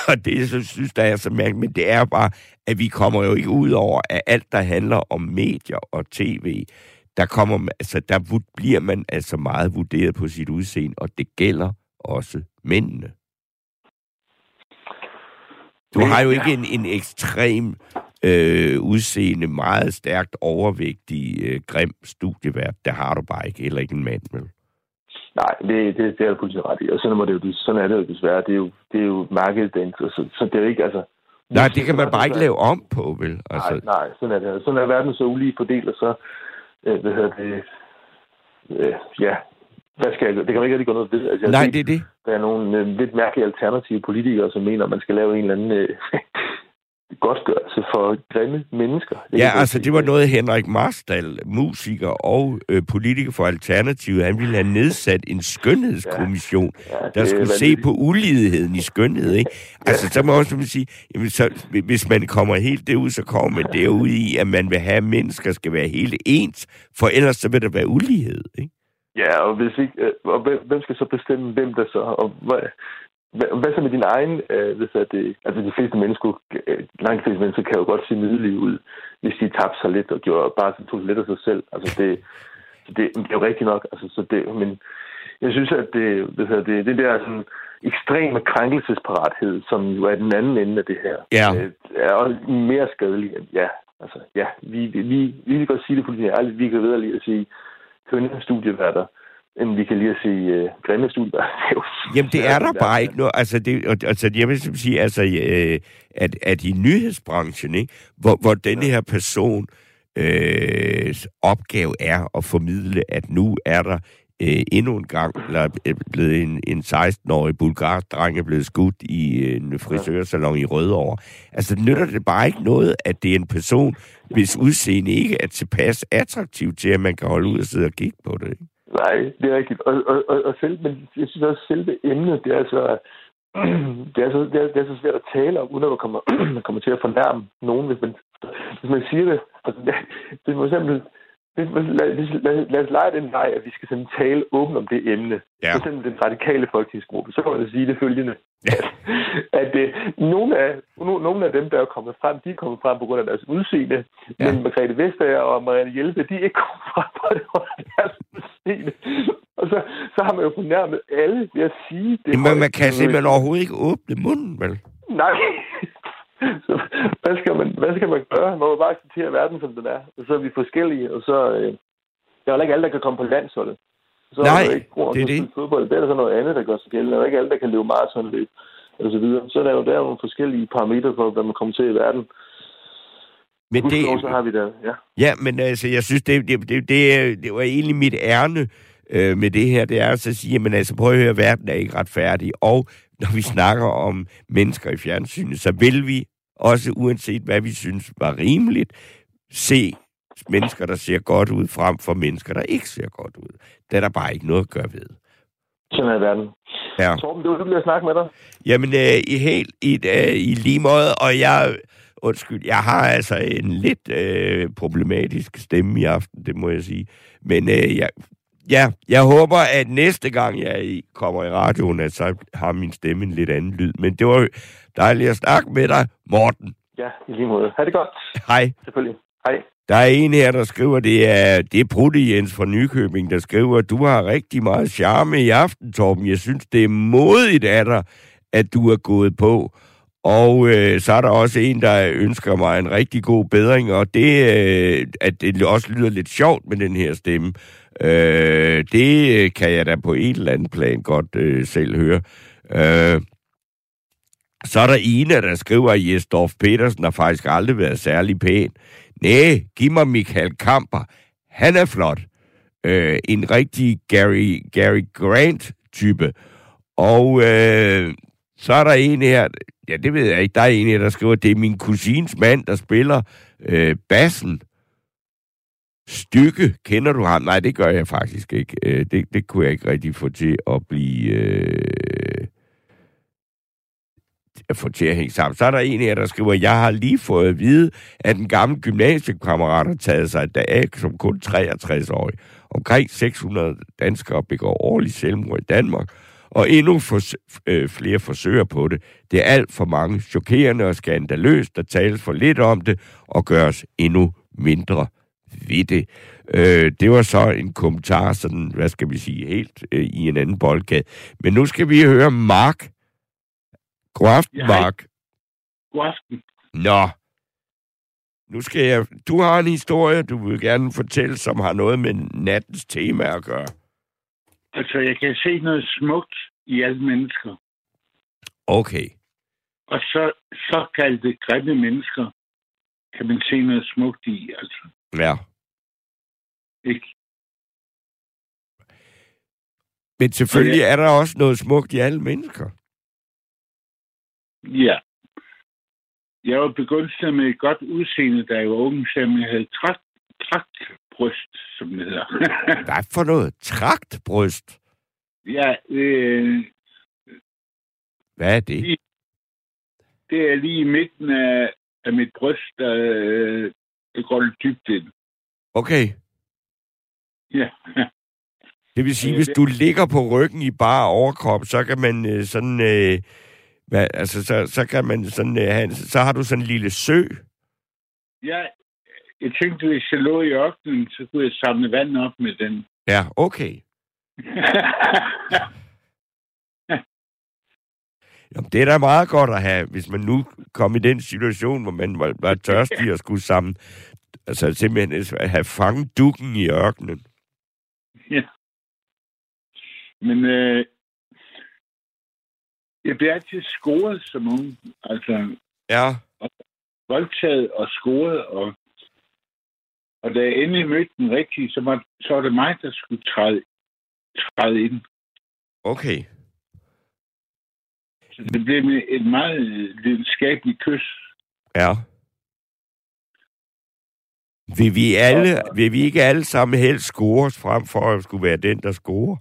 og det, jeg synes, der er så mærkeligt, men det er bare, at vi kommer jo ikke ud over, at alt, der handler om medier og tv, der kommer, altså, der bliver man altså meget vurderet på sit udseende, og det gælder også mændene. Du har jo ikke en, en ekstrem øh, udseende, meget stærkt overvægtig, øh, grim studievært. Det har du bare ikke, eller ikke en mand, vel? Nej, det, det, det er du fuldstændig ret i. Og sådan er det jo, sådan er det jo desværre. Det er jo, det er jo markedet, så, så det er jo ikke, altså... Nej, det kan man bare ikke lave om på, vel? Altså. Nej, nej, sådan er det. Sådan er verden så ulige fordelt, og så... Øh, hvad hedder det? Øh, ja... Hvad skal jeg gøre? Det kan man ikke rigtig gå noget ved. Altså, nej, set, det er det. Der er nogle øh, lidt mærkelige alternative politikere, som mener, at man skal lave en eller anden øh, godtgørelse for grimme mennesker. Det ja, altså det var noget, Henrik Marstal, musiker og øh, politiker for Alternativet, han ville have nedsat en skønhedskommission, ja, ja, der skulle se på uligheden i skønhed, ikke? Altså, ja. Så må man også sige, jamen, så, hvis man kommer helt derud, så kommer man derud i, at man vil have, at mennesker skal være helt ens, for ellers så vil der være ulighed, ikke? Ja, og hvis ikke, og hvem skal så bestemme, hvem der så, og hvad, hvad så med din egen, hvis det, altså de fleste mennesker, langt fleste mennesker kan jo godt se nydelige ud, hvis de tabte sig lidt og gjorde bare tog lidt af sig selv, altså det, det, det er jo rigtigt nok, altså så det, men jeg synes, at det, det, det der sådan ekstreme krænkelsesparathed, som jo er den anden ende af det her, ja. Er også mere skadelig, end, ja, altså ja, vi, vi, vi kan godt sige det politisk ærligt, vi kan videre lige at sige, kønne studieværter, end vi kan lige at sige øh, grimme studieværter. Jamen, det er der bare ikke noget. Altså, det, altså jeg vil sige, altså, øh, at, at i nyhedsbranchen, ikke, hvor, hvor denne her person øh, opgave er at formidle, at nu er der øh, endnu en gang, eller er blevet en, en seksten-årig bulgarsk dreng er blevet skudt i en frisørsalon i Rødovre. Altså, nytter det bare ikke noget, at det er en person, hvis udseende ikke er tilpas attraktiv til, at man kan holde ud og sidde og kigge på det. Nej, det er rigtigt. Og, og, og, og selv, men jeg synes også, at selve emnet, det er, så, det, er så, det, er, det er så svært at tale om, uden at man kommer, man kommer til at fornærme nogen, hvis man, hvis man siger det. Altså, det, det er for eksempel... Lad os lege den vej, at vi skal sådan tale åbent om det emne. Ja. For eksempel den radikale folketingsgruppe. Så kan man sige det følgende. Ja. At, at uh, nogle, af, no, nogle af dem, der er kommet frem, de er kommet frem på grund af deres udseende. Ja. Men Margrethe Vestager og Marianne Jelved, de er ikke kommet frem på grund af deres udseende. Og så, så har man jo fornærmet alle ved at sige det. Men man, man kan simpelthen overhovedet ikke åbne munden, vel? Nej. Så hvad skal, man, hvad skal man gøre? Man må bare acceptere verden, som den er. Og så er vi forskellige, og så... Øh, der er jo ikke alle, der kan komme på landsholdet. Så nej, er der ikke brug, det er det. Fodbold. Det er der så noget andet, der gør sig gældende. Der er ikke alle, der kan leve maratonløb, og så videre. Så er der jo der er nogle forskellige parametre for, hvad man kommer til i verden. Men det... Husk, så har vi det, ja. Ja, men altså, jeg synes, det, det, det, det, det var egentlig mit ærne øh, med det her. Det er altså at sige, jamen altså, prøv at høre, verden er ikke retfærdig. Og når vi snakker om mennesker i fjernsynet, så vil vi også uanset hvad vi synes var rimeligt, se mennesker, der ser godt ud, frem for mennesker, der ikke ser godt ud. Det er der bare ikke noget at gøre ved. Sådan er verden. Ja. Torben, det var hyggeligt at snakke med dig. Jamen, øh, i, helt, i, øh, i lige måde, og jeg, undskyld, jeg har altså en lidt øh, problematisk stemme i aften, det må jeg sige. Men øh, jeg, ja, jeg håber, at næste gang jeg kommer i radioen, at så har min stemme en lidt anden lyd. Men det var jo dejligt at snakke med dig, Morten. Ja, i lige måde. Ha' det godt. Hej. Selvfølgelig. Hej. Der er en her, der skriver, det er, det er Prutte Jens fra Nykøbing, der skriver, du har rigtig meget charme i aften, Torben. Jeg synes, det er modigt af dig, at du er gået på. Og øh, så er der også en, der ønsker mig en rigtig god bedring, og det, øh, at det også lyder lidt sjovt med den her stemme. Øh, det kan jeg da på et eller andet plan godt øh, selv høre. Øh, så er der Ina, der skriver, at Jesper Stof Petersen har faktisk aldrig været særlig pæn. Næh, giv mig Michael Kamper. Han er flot. Øh, en rigtig Gary, Gary Grant-type. Og øh, så er der en her... Ja, det ved jeg ikke. Der er en her, der skriver, det er min kusins mand, der spiller øh, bassen. Stykke, kender du ham? Nej, det gør jeg faktisk ikke. Øh, det, det kunne jeg ikke rigtig få til at blive... Øh, få til at hænge sammen. Så er der en her, der skriver, jeg har lige fået at vide, at den gamle gymnasiekammerat har taget sig et dag som kun treogtres-årig. Omkring seks hundrede danskere begår årligt selvmord i Danmark, og endnu for, øh, flere forsøger på det. Det er alt for mange, chokerende og skandaløst, der tales for lidt om det, og gøres endnu mindre ved det. Øh, det var så en kommentar, sådan, hvad skal vi sige, helt øh, i en anden boldgade. Men nu skal vi høre Mark. God aften, ja, Mark. God aften. Nå. Nu skal jeg... Du har en historie, du vil gerne fortælle, som har noget med nattens tema at gøre. Altså, jeg kan se noget smukt i alle mennesker. Okay. Og så såkaldte grimme mennesker kan man se noget smukt i, altså. Ja. Ikke? Men selvfølgelig ja. Er der også noget smukt i alle mennesker. Ja. Jeg var begunstiget med et godt udseende, da jeg var unge, så jeg havde trakt, traktbryst, som det hedder. Hvad for noget? Traktbryst? Ja, øh... Hvad er det? Det er lige i midten af, af mit bryst, der øh, det går lidt dybt ind. Okay. Ja. Det vil sige, øh, hvis du ligger på ryggen i bare overkrop, så kan man øh, sådan... Øh, Hvad, altså, så, så kan man sådan... Øh, have, så har du sådan en lille sø. Ja, jeg tænkte, hvis jeg lå i ørkenen, så kunne jeg samle vand op med den. Ja, okay. Jamen, det er da meget godt at have, hvis man nu kom i den situation, hvor man var, var tørstig og skulle sammen... Altså, simpelthen have fanget dukken i ørkenen. Ja. Men... Øh... Jeg blev altid scoret som unge, altså... Ja. Og voldtaget og scoret, og... Og da jeg endelig mødte den rigtige, så var, så var det mig, der skulle træde, træde ind. Okay. Så det blev med et meget lidenskabeligt kys. Ja. Vil vi, alle, vil vi ikke alle sammen helst scores, frem for at skulle være den, der scorer?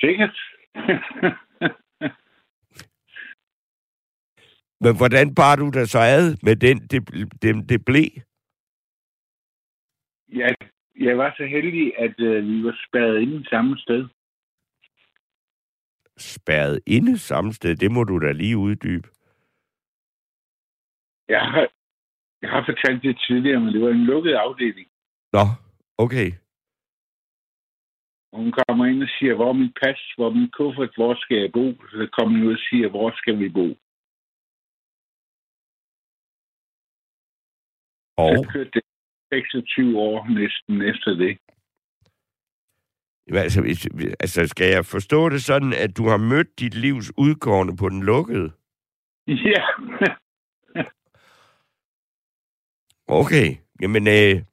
Sikkert. Men hvordan bar du dig så ad med den, det, det, det blev? Ja, jeg var så heldig, at øh, vi var spærret inde samme sted. Spærret inde samme sted? Det må du da lige uddybe. Jeg har, jeg har fortalt det tidligere, men det var en lukket afdeling. Nå, okay. Hun kommer ind og siger, hvor er mit pas, hvor er min kuffert, hvor skal jeg bo? Så kommer hun ud og siger, hvor skal vi bo? Og? Så kørte det seksogtyve år næsten efter det. Altså, altså, skal jeg forstå det sådan, at du har mødt dit livs udkårne på den lukkede? Ja. Okay, jamen... Øh...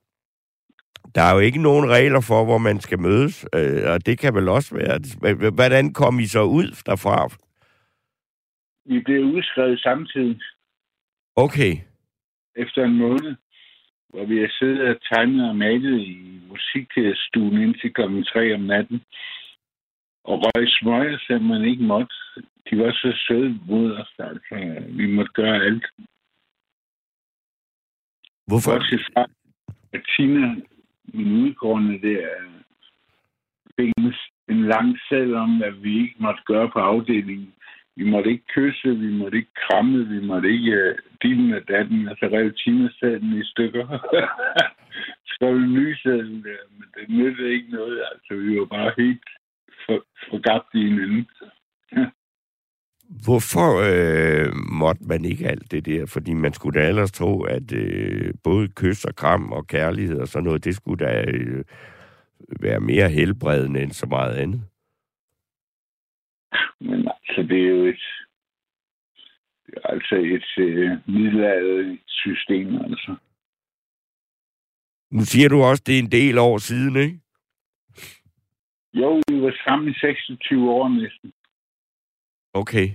Der er jo ikke nogen regler for, hvor man skal mødes, øh, og det kan vel også være... Hvordan kom I så ud derfra? Vi blev udskrevet samtidig. Okay. Efter en måned, hvor vi har siddet og tegnet og malet i musikstuen indtil klokken tre om natten. Og røg smøger, så man ikke måtte. De var så søde mod os, altså. Vi måtte gøre alt. Hvorfor? Også Tina... Min udgående, det er en lang sæl om, hvad vi ikke måtte gøre på afdelingen. Vi måtte ikke kysse, vi måtte ikke kramme, vi måtte ikke uh, din og datten, altså rev Tina-sælen i stykker. Skrev en ny sæl, men det nyttede ikke noget. Altså, vi var bare helt for, forgabt i hinanden. Hvorfor øh, måtte man ikke alt det der? Fordi man skulle da ellers tro, at øh, både kys og kram og kærlighed og sådan noget, det skulle da øh, være mere helbredende end så meget andet. Men altså, det er jo et, det er altså et øh, middelalderligt system, altså. Nu siger du også, det er en del år siden, ikke? Jo, vi var sammen i seksogtyve år næsten. Okay.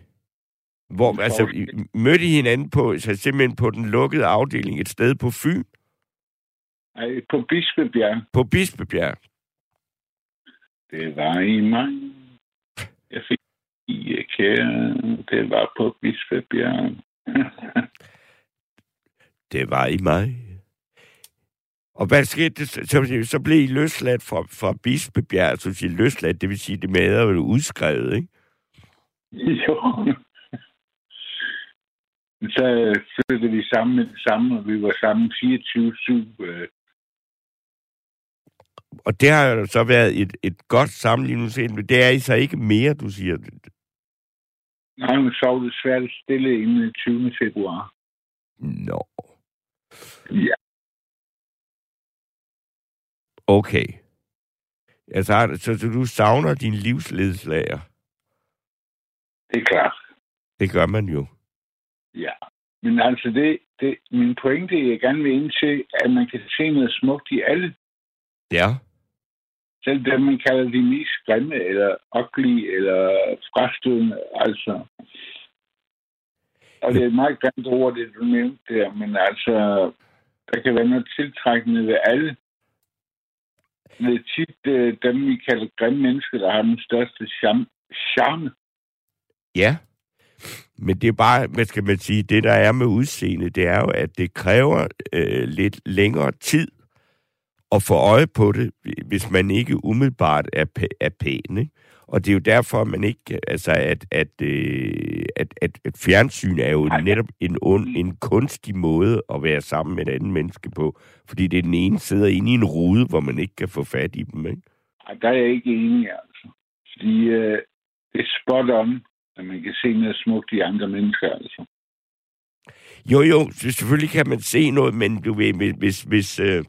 Hvor, altså, mødte I hinanden på, så simpelthen på den lukkede afdeling et sted på Fyn? Nej, på Bispebjerg. På Bispebjerg? Det var i maj. Jeg fik i kære. Det var på Bispebjerg. Det var i maj. Og hvad skete det? Så, så blev I løsladt fra, fra Bispebjerg, så siger løsladt, det vil sige, det mader var udskrevet, ikke? Jo. så flyttede vi sammen med det samme, og vi var sammen fireogtyve syv. Øh. Og det har så været et, et godt sammenligningssæt, men det er I så ikke mere, du siger. Nej, hun sov desværre stille inden den tyvende februar. Nå. Ja. Okay. Altså, så, så du savner din livsledsager? Det er klart. Det gør man jo. Ja. Men altså, det, det, min pointe er, jeg gerne vil indse, at man kan se noget smukt i alle. Ja. Selv det, man kalder de mest grimme, eller ugly, eller frastødende, altså. Og det er et meget grimt ord, det du nævnte der, men altså, der kan være noget tiltrækkende ved alle. Det er tit dem, vi kalder grimme mennesker, der har den største charme. Ja, men det er bare, hvad skal man sige, det der er med udseende, det er jo, at det kræver øh, lidt længere tid at få øje på det, hvis man ikke umiddelbart er, p- er pæn, ikke? Og det er jo derfor, at man ikke, altså, at, at, øh, at, at, at fjernsyn er jo Ej. netop en, un, en kunstig måde at være sammen med et andet menneske på, fordi det er den ene sidder inde i en rude, hvor man ikke kan få fat i dem, ikke? Ej, der er jeg ikke enig, altså. Fordi øh, det er spot on, at man kan se noget smukt i andre mennesker, altså. Jo, jo, selvfølgelig kan man se noget, men du ved, hvis... hvis øh,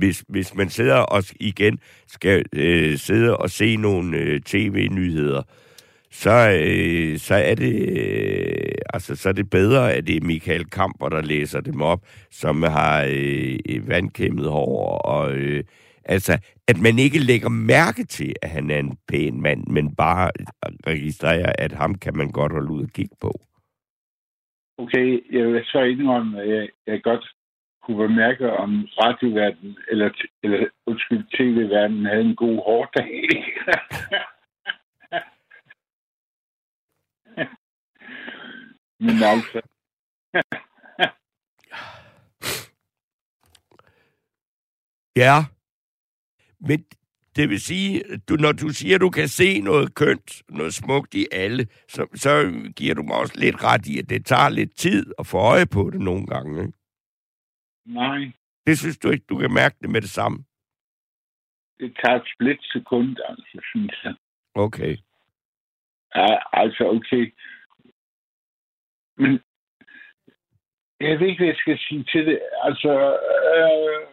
Hvis, hvis man sidder og igen skal øh, sidde og se nogle øh, tv-nyheder, så, øh, så, er det, øh, altså, så er det bedre, at det er Michael Kamper, der læser dem op, som har øh, vandkæmmet hår. Og, øh, altså, at man ikke lægger mærke til, at han er en pæn mand, men bare registrerer, at ham kan man godt holde ud og kigge på. Okay, jeg vil så indrømme, at jeg, jeg godt kunne bemærke, om radioverdenen, eller, eller undskyld, tv-verdenen havde en god hårdag. Men altså. Ja. Men det vil sige, du, når du siger, du kan se noget kønt, noget smukt i alle, så, så giver du mig også lidt ret i, at det tager lidt tid at få øje på det nogle gange, ikke? Nej. Det synes du ikke, du kan mærke det med det samme? Det tager et splitsekund, altså, synes jeg. Okay. Ja, altså, okay. Men jeg ved ikke, hvad jeg skal sige til det. Altså, øh...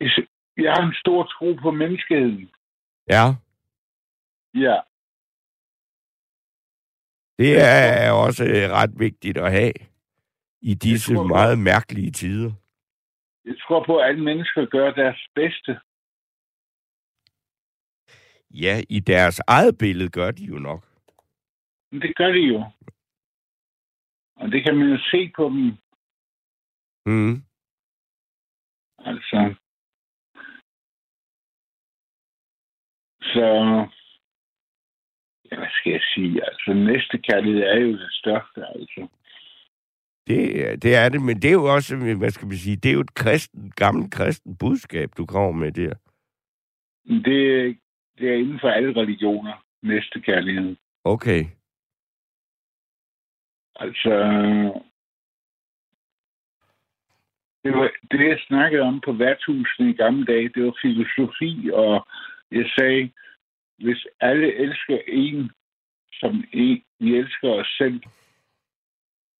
altså, jeg har en stor tro på menneskeheden. Ja. Ja. Det er også ret vigtigt at have i disse på, meget mærkelige tider. Jeg tror på, at alle mennesker gør deres bedste. Ja, i deres eget billede gør de jo nok. Men det gør de jo. Og det kan man jo se på dem. Mm. Altså. Så... Hvad skal jeg sige? Altså, næste kærlighed er jo det største, altså. Det, det er det, men det er jo også, hvad skal man sige, det er jo et kristen, gammelt kristen budskab, du kommer med der. Det, det er inden for alle religioner, næste kærlighed. Okay. Altså, det, var, det jeg snakkede om på værtshusene i gamle dage, det var filosofi, og jeg sagde, hvis alle elsker en, som en, vi elsker os selv,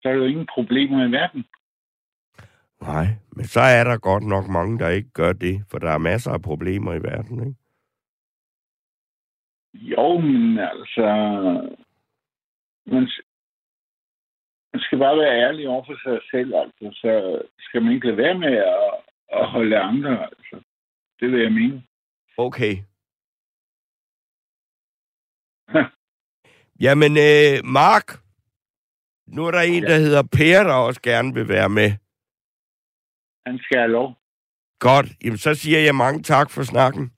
så er der jo ingen problemer i verden. Nej, men så er der godt nok mange, der ikke gør det, for der er masser af problemer i verden, ikke? Jo, men altså... Man, man skal bare være ærlig over for sig selv, altså. Så skal man ikke lade være med at, at holde andre, altså. Det vil jeg mene. Okay. Jamen, øh, Mark, nu er der en, ja. der hedder Per, der også gerne vil være med. Han skal have lov. Godt. Jamen, så siger jeg mange tak for snakken.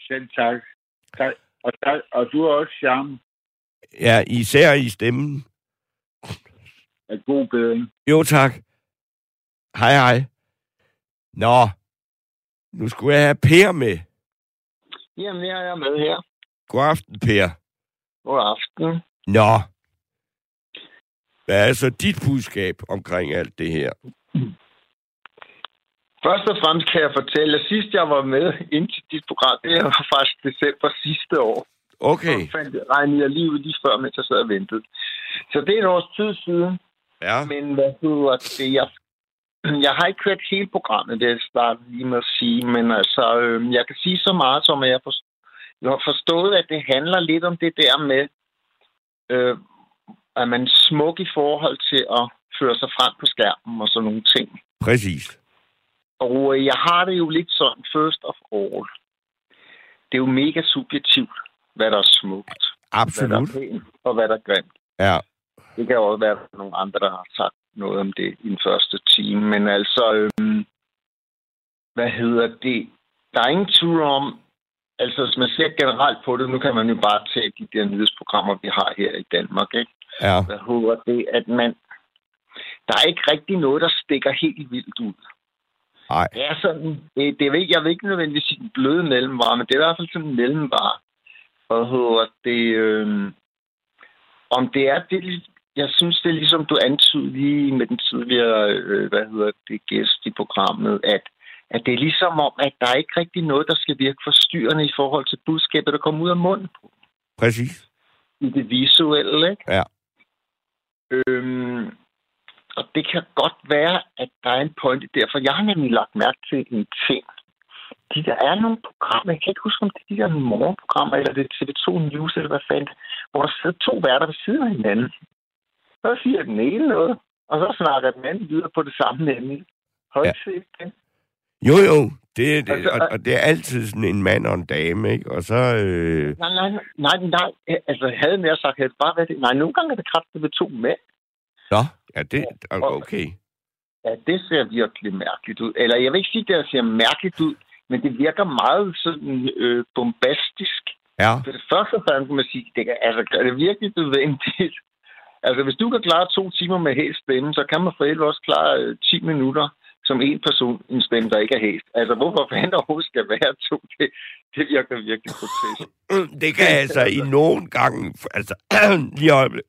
Selv tak. tak. Og, tak. Og du er også charme. Ja, især i stemmen. Ja, god bedring. Jo, tak. Hej, hej. Nå, nu skulle jeg have Per med. Jamen, jeg er med her. God aften, Per. God aften. Nå. Hvad er altså dit budskab omkring alt det her? Først og fremmest kan jeg fortælle, at sidst jeg var med ind til dit program, det var faktisk december sidste år. Okay. Så fandt jeg, regnede jeg lige ud lige før, mens jeg sad og ventede. Så det er en års tid siden. Ja. Men hvad hedder det? Jeg, jeg har ikke hørt hele programmet, det jeg startede lige med at sige, men altså, øh, jeg kan sige så meget, som at jeg, forstå, jeg har forstået, at det handler lidt om det der med, øh, at man er smuk i forhold til at føre sig frem på skærmen og sådan nogle ting. Præcis. Og jeg har det jo lidt sådan, first of all. Det er jo mega subjektivt, hvad der er smukt. Absolut. Hvad der er pænt, og hvad der er grimt. Ja. Det kan også være, at nogle andre, der har sagt noget om det i den første time. Men altså, øhm, hvad hedder det? Der er ingen tvivl om, altså hvis man ser generelt på det, nu kan man jo bare tage de der nyhedsprogrammer, vi har her i Danmark, ikke? Ja. Jeg håber det, at man... Der er ikke rigtig noget, der stikker helt vildt ud. Nej. Det er sådan, det er, jeg vil ikke nødvendigvis sige den bløde mellemvare, men det er i hvert fald sådan en mellemvare. Hvad hedder det? Øh, om det er det, jeg synes, det er ligesom du antydede lige med den tidligere, øh, hvad hedder det, gæst i programmet, at, at det er ligesom om, at der er ikke rigtig noget, der skal virke forstyrrende i forhold til budskabet, der kommer ud af munden på. Præcis. I det visuelle, ikke? Ja. Øhm... Og det kan godt være, at der er en pointe der, for jeg har nemlig lagt mærke til en ting. De der er nogle programmer, jeg kan ikke huske, om det er de der morgenprogrammer, eller det er T V to News, eller hvad fanden, hvor der sidder to værter ved siden af hinanden. Så siger den ene noget, og så snakker den anden videre på det samme nemlig. Høj set ja. Den. Jo, jo. Det er, det, altså, og, og det er altid sådan en mand og en dame, ikke? Og så... Øh... Nej, nej, nej, nej. Altså, jeg havde mere sagt, at bare været det. Nej, nogle gange er det kraftigt ved to mænd. Nå, ja, det er okay. Ja, det ser virkelig mærkeligt ud. Eller jeg vil ikke sige, at det ser mærkeligt ud, men det virker meget sådan øh, bombastisk. Ja. For det første og fremmest kan man sige, det er, altså, er det virkelig nødvendigt. Altså, hvis du kan klare to timer med helt stemme, så kan man for helvede også klare øh, ti minutter som en person, en stemme, der ikke er helt. Altså, hvorfor fanden overhovedet skal være to? Det, det virker virkelig grotesk. Det kan altså i nogen gange... Altså, lige øjeblik.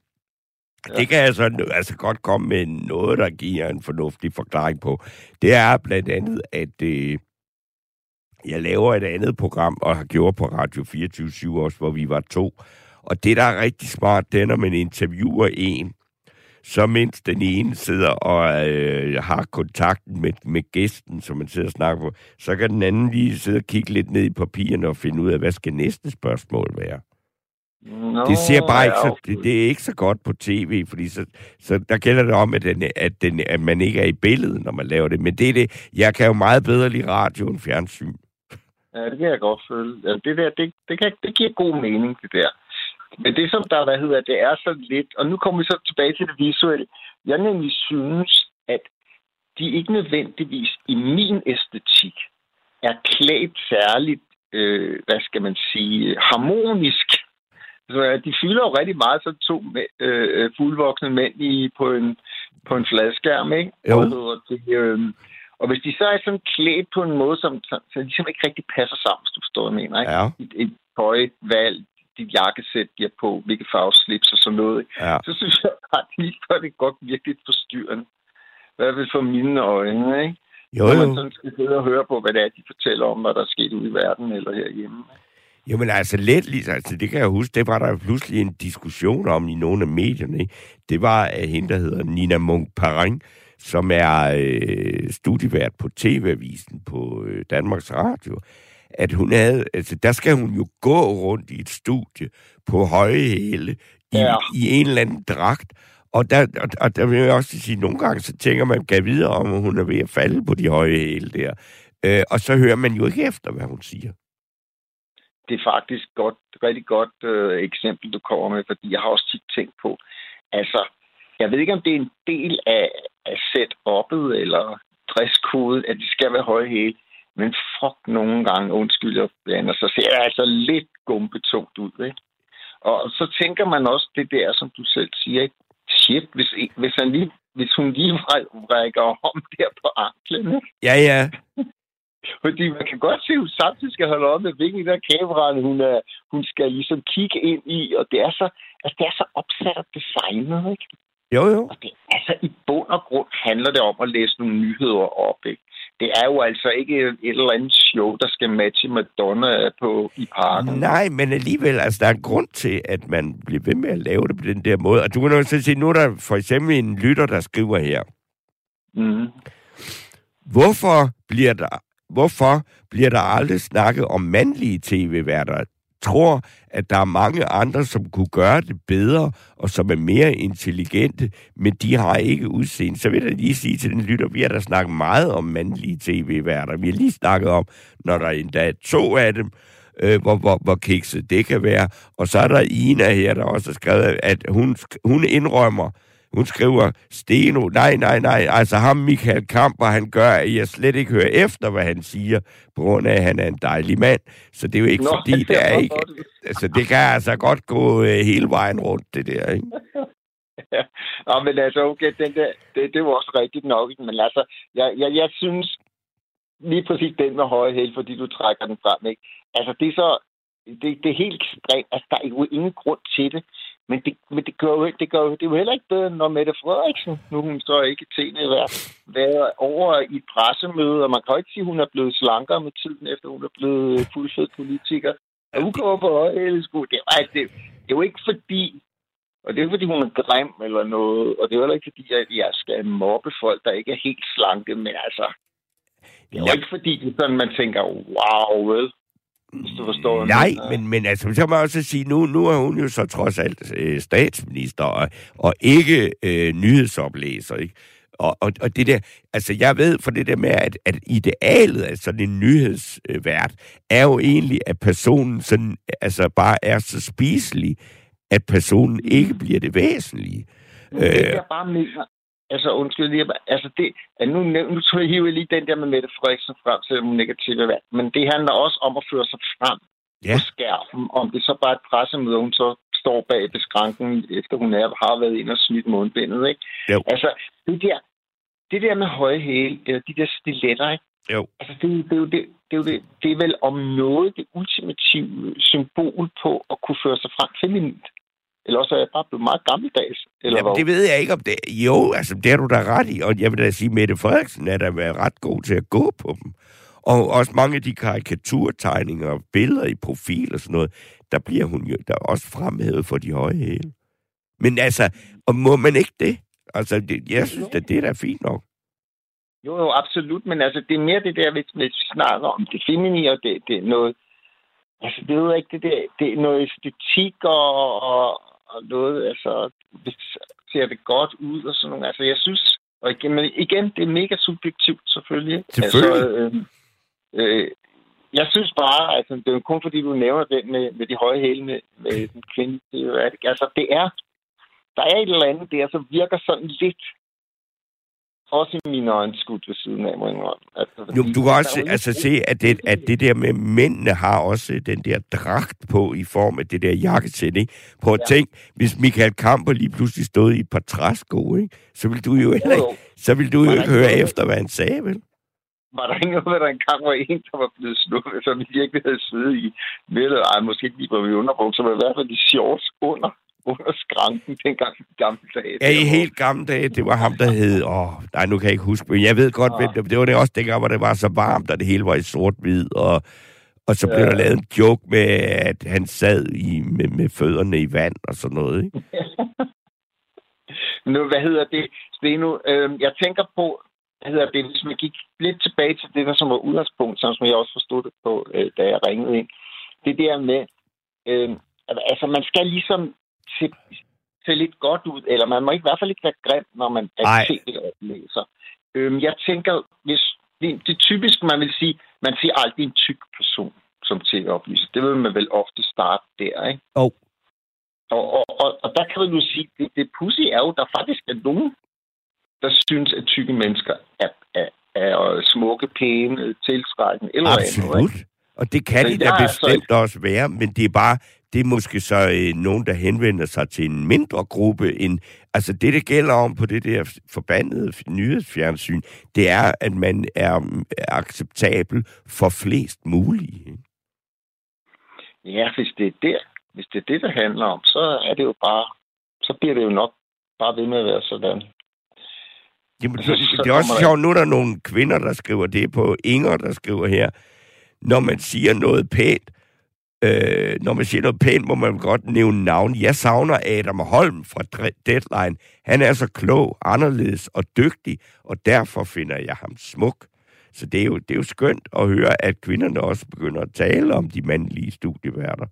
Ja. Det kan altså, altså godt komme med noget, der giver en fornuftig forklaring på. Det er blandt andet, at øh, jeg laver et andet program, og har gjort på Radio fireogtyve syv også, hvor vi var to. Og det, der er rigtig smart, det er, når man interviewer en, så mens den ene sidder og øh, har kontakten med, med gæsten, som man sidder og snakker på, så kan den anden lige sidde og kigge lidt ned i papirerne og finde ud af, hvad skal næste spørgsmål være. No, det ser bare ikke så, det, det er ikke så godt på tv, fordi så, så der gælder det om, at, den, at, den, at man ikke er i billedet, når man laver det. Men det er det, jeg kan jo meget bedre lide radio end fjernsyn. Ja, det kan jeg godt føle. Ja, det der, det, det, kan, det giver god mening, det der. Men det som der, hvad hedder, det er så lidt, og nu kommer vi så tilbage til det visuelle. Jeg nemlig synes, at de ikke nødvendigvis i min æstetik er klædt særligt, øh, hvad skal man sige, harmonisk. De fylder jo rigtig meget, så to øh, fuldvoksne mænd i, på, en, på en fladskærm, ikke? Og, det, øh, og hvis de så er sådan klædt på en måde, som så, så ligesom ikke rigtig passer sammen, hvis du forstår, jeg mener, ikke? Ja. Et, et tøjvalg, dit jakkesæt, de har på, hvilke farveslips og sådan noget, ja. Så synes jeg bare, de gør det godt virkelig forstyrrende. I hvert fald for mine øjne, ikke? Jo, jo. Når man sådan skal sidde og høre på, hvad det er, de fortæller om, hvad der er sket ude i verden eller herhjemme. Jo, men altså let, lige, altså, det kan jeg huske, det var der pludselig en diskussion om i nogle af medierne. Ikke? Det var af hende, der hedder Nina Munk Parang, som er øh, studievært på T V-avisen på øh, Danmarks Radio. At hun havde, altså, der skal hun jo gå rundt i et studie på høje hæle i, ja. I en eller anden dragt. Og der, og, og der vil jeg også sige, nogle gange så tænker man, kan videre om, hun er ved at falde på de høje hæle der. Øh, og så hører man jo ikke efter, hvad hun siger. Det er faktisk godt, rigtig godt øh, eksempel, du kommer med, fordi jeg har også tit tænkt på, altså, jeg ved ikke, om det er en del af, af setup'et eller dresskoden, at det skal være høje hæle, men fuck nogle gange, undskyld, jeg blander, så ser det altså lidt gumpetungt ud, ikke? Og så tænker man også det der, som du selv siger, ikke? Shit, hvis, hvis, han lige, hvis hun lige rækker om der på anklen, ikke? Ja, ja. Fordi man kan godt se, at hun samtidig skal holde op med, hvilken der kameraen hun, er, hun skal ligesom kigge ind i. Og det er så, altså, det er så opsat og designet, ikke? Jo, jo. Og det, altså, i bund og grund handler det om at læse nogle nyheder op, ikke? Det er jo altså ikke et eller andet show, der skal matche Madonna på i parken. Nej, men alligevel, altså, der er en grund til, at man bliver ved med at lave det på den der måde. Og du kan jo så sige, nu er der for eksempel en lytter, der skriver her. Mm. Hvorfor bliver der, hvorfor bliver der aldrig snakket om mandlige tv-værter? Tror, at der er mange andre, som kunne gøre det bedre, og som er mere intelligente, men de har ikke udseende. Så vil jeg lige sige til den lytter, vi har da snakket meget om mandlige tv-værter. Vi har lige snakket om, når der endda er to af dem, øh, hvor, hvor, hvor kikset det kan være. Og så er der Ina her, der også har skrevet, at hun, hun indrømmer, hun skriver, Steno, nej, nej, nej, altså ham Michael Kamper, han gør, at jeg slet ikke hører efter, hvad han siger, på grund af, at han er en dejlig mand. Så det er jo ikke, Nå, fordi det er ikke... Altså, det kan altså godt gå øh, hele vejen rundt, det der, ikke? Ja, Nå, men altså, okay, den der, det, det er jo også rigtigt nok, men altså, jeg, jeg, jeg synes lige præcis den med høje hæl, fordi du trækker den frem, ikke? Altså, det er så... Det, det er helt ekstremt, altså, der er jo ingen grund til det. Men det, men det gør jo ikke, det gør det er jo heller ikke bedre, når Mette Frederiksen, nu hun står ikke i tænet, været over i et pressemøde, og man kan jo ikke sige, at hun er blevet slankere med tiden, efter hun er blevet fuldfød politiker. Og hun kommer på højhælsko. Det, altså, det, det er jo ikke fordi, og det er jo fordi, hun er grim eller noget, og det er jo heller ikke fordi, at jeg skal mobbe folk, der ikke er helt slanke, men altså, det er jo ikke fordi, det sådan, man tænker, wow, vel? Forstår, Nej, men, men altså, så må jeg også sige, nu, nu er hun jo så trods alt øh, statsminister, og, og ikke øh, nyhedsoplæser, ikke? Og, og, og det der, altså jeg ved for det der med, at, at idealet af sådan en nyhedsvært, er jo egentlig, at personen sådan, altså bare er så spiselig, at personen ikke bliver det væsentlige. Det er øh, bare mere. Altså, undskyld lige, altså det, nu, nu hiver jeg lige den der med Mette Frederiksen frem, selvom hun ikke er tilvært. Men det handler også om at føre sig frem ja. På skærmen, om det så bare er et pressemøde, hun så står bag ved skranken, efter hun er, har været ind og smidt mundbindet, ikke? Jo. Altså, det der, det der med høje hæle, eller de der stiletter, ikke? Jo. Altså, det, det, er jo det, det, er jo det, det er vel om noget det ultimative symbol på at kunne føre sig frem feminint. Eller også er jeg bare blevet meget gammeldags. Eller Jamen, det ved jeg ikke, om det er. Jo, altså, det er du da ret i. Og jeg vil da sige, Mette Frederiksen er da været ret god til at gå på dem. Og også mange af de karikaturtegninger og billeder i profil og sådan noget, der bliver hun jo der også fremhævet for de høje hæle. Men altså, og må man ikke det? Altså, det, jeg synes, at det er da fint nok. Jo, jo, absolut. Men altså, det er mere det der, hvis vi snakker om det feminine, og det, det er noget... Altså, det er jo ikke det der. Det er noget æstetik og... og og noget, altså, ser det godt ud, og sådan noget. Altså, jeg synes, og igen, men igen, det er mega subjektivt, selvfølgelig. Selvfølgelig. Altså, øh, øh, jeg synes bare, altså, det er kun fordi, du nævner det med, med de høje hæle, med, med den kvinde, det er jo, at, altså, det er, der er et eller andet der, som virker sådan lidt, også i mine øjne, skudt ved siden af, altså, jo, du kan også altså, se, at det, at det der med mændene har også den der dragt på i form af det der jakkesæt, ikke? Prøv at ja. tænk, hvis Michael Kamper lige pludselig stod i et par træsko, ikke? Så ville du jo heller ikke, så ville du jo ikke høre efter, hvad han sagde, vel? Var der ikke noget, der engang var en, der var blevet sluppet, som virkelig havde siddet i nettet? Ej, måske ikke lige på min underbrug, så var i hvert fald de shorts under. under skranken dengang i gamle dage. Ja, i helt gamle dage, det var ham, der hed... Åh, nej, nu kan jeg ikke huske, men jeg ved godt, hvem det var. Det var det også dengang, hvor det var så varmt, og det hele var i sort-hvid, og, og så blev ja. der lavet en joke med, at han sad i, med, med fødderne i vand og sådan noget, ikke? Nu, hvad hedder det, Steno? Øh, jeg tænker på, hvad hedder det, hvis man gik lidt tilbage til det, der som var udgangspunkt, som jeg også forstod det på, øh, da jeg ringede ind. Det der med... Øh, altså, man skal ligesom... Til, til lidt godt ud, eller man må ikke, i hvert fald ikke være grim, når man er tv-oplæser. Øhm, jeg tænker, hvis det, det typisk, man vil sige, man siger aldrig en tyk person som tv-oplæser. Det vil man vel ofte starte der, ikke? Oh. Og, og, og, og der kan man jo sige, det, det pudsige er jo, der faktisk er nogen, der synes, at tykke mennesker er, er, er smukke, pæne, tiltrækkende eller andet. Absolut. Andet, Og det kan men de da bestemt altså også være, men det er bare, det er måske så øh, nogen, der henvender sig til en mindre gruppe end, altså det, det gælder om på det der forbandede nyhedsfjernsyn, det er, at man er, er acceptabel for flest mulige. Ja, hvis det er der, hvis det er det, det handler om, så er det jo bare, så bliver det jo nok bare ved med at være sådan. Jamen, altså, det, det er også sjovt, nu er der nogle kvinder, der skriver det på, Inger, der skriver her, når man siger noget pænt, øh, når man siger noget pænt, må man godt nævne navn. Jeg savner Adam Holm fra Deadline. Han er så klog, anderledes og dygtig, og derfor finder jeg ham smuk. Så det er jo, det er jo skønt at høre, at kvinderne også begynder at tale om de mandlige studieværter.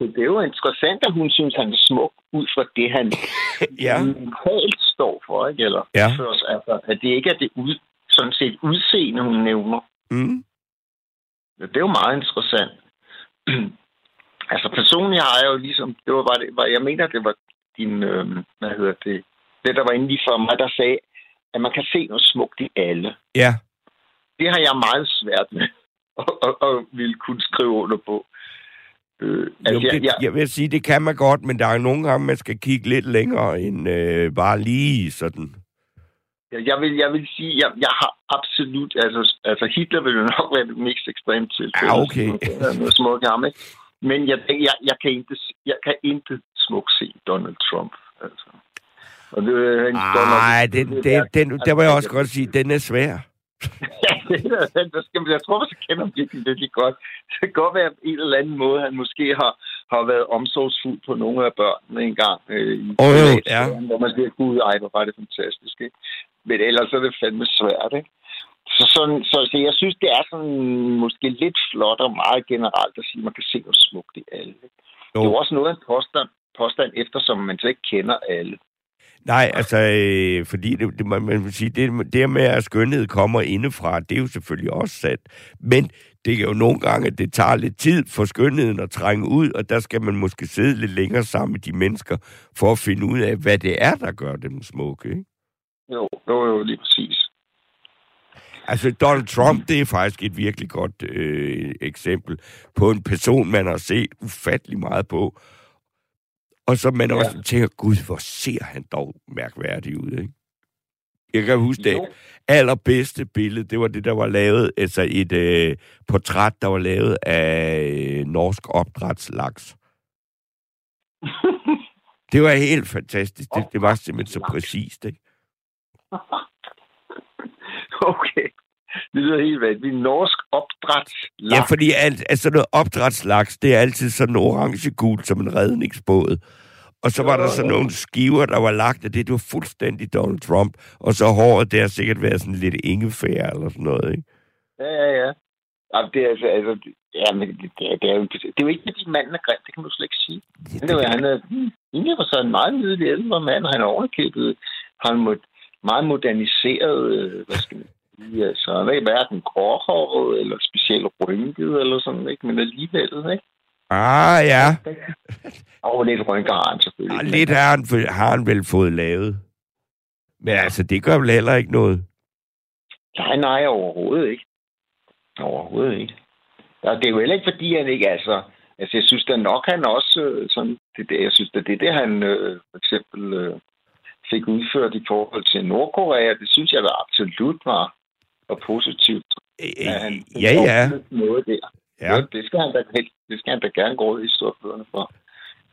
Det er jo interessant, at hun synes, han er smuk ud fra det, han ja. helt står for, ikke? Eller ja. for os, altså, at det ikke er det ud, sådan set udseende, hun nævner. Mm. Det er jo meget interessant. Altså personligt har jeg jo ligesom, det var bare det, var, jeg mener, det var din, øh, hvad hedder det, det der var inde lige for mig, der sagde, at man kan se noget smukt i alle. Ja. Det har jeg meget svært med at, at, at ville kunne skrive under på. Øh, altså, jo, det, jeg, jeg vil sige, det kan man godt, men der er nogle gange, man skal kigge lidt længere end øh, bare lige sådan. Jeg vil, jeg vil sige, jeg, jeg har absolut, altså, altså Hitler vil jo nok være det mest ekstremt tilfælde. Ja, okay. Noget smukt ham, ikke? Men jeg, jeg, jeg kan ikke, jeg kan ikke smukt se Donald Trump, altså. Og det, Ej, Donald, den, det, den, der, den, der vil jeg også godt sige, den er svær. Ja, det skal man, jeg tror, man kender ham virkelig virkelig godt. Det kan godt være på en eller anden måde, han måske har, har været omsorgsfuld på nogle af børnene engang. Øh, i oh, jo, dag, ja. Hvor man siger, gud, ej, hvor var det fantastisk, ikke? Men ellers er det fandme svært, ikke? Så, sådan, så, så jeg synes, det er sådan måske lidt flot og meget generelt at sige, at man kan se noget smukt i alle. Det er jo også noget af en påstand, påstand eftersom man så ikke kender alle. Nej, altså, øh, fordi det, det, man, man vil sige, det, det med, at skønhed kommer indefra, det er jo selvfølgelig også sandt. Men det er jo nogle gange, at det tager lidt tid for skønheden at trænge ud, og der skal man måske sidde lidt længere sammen med de mennesker, for at finde ud af, hvad det er, der gør dem smukke, ikke? Jo, det var jo lige præcis. Altså, Donald Trump, det er faktisk et virkelig godt øh, eksempel på en person, man har set ufattelig meget på. Og så man ja. også tænker, gud, hvor ser han dog mærkværdig ud, ikke? Jeg kan huske det allerbedste billede, det var det, der var lavet, altså et øh, portræt, der var lavet af øh, norsk opdrætslaks. Det var helt fantastisk. Det, det var simpelthen så præcist, ikke? Okay. Det lyder helt vanvittigt. Norsk opdrætslaks. Ja, fordi alt, altså noget opdrætslaks, det er altid sådan orange-gul som en redningsbåd. Og så var der sådan nogle skiver, der var lagt af det. Det var fuldstændig Donald Trump. Og så håret, det har sikkert været sådan lidt ingefær eller sådan noget, ikke? Ja, ja, ja. Jamen, det er altså... altså ja, men det, det, er, det, er jo, det er jo ikke, fordi manden er grim. Det kan man jo slet ikke sige. Ja, det, det var, han er egentlig var så en meget nydelig ældre mand, og han er overkæppet. Han måtte meget moderniseret, hvad skal man sige, altså, han er ikke hverken gråhåret, eller specielt rynket, eller sådan, ikke? Men alligevel, ikke? Ah, ja. Og lidt rynker har han selvfølgelig. Ah, lidt har han, har han vel fået lavet. Men altså, det gør vel heller ikke noget? Nej, nej, overhovedet ikke. Overhovedet ikke. Det er jo heller ikke, fordi han ikke, altså... Altså, jeg synes da nok, han også... Sådan, det der, jeg synes da, det er det, han øh, for eksempel... Øh, fik udført i forhold til Nordkorea, det synes jeg da absolut var, var positivt. Han, øh, ja, ja. Noget der. Ja. Jo, det, skal han da, det skal han da gerne gå ud i storbyerne for.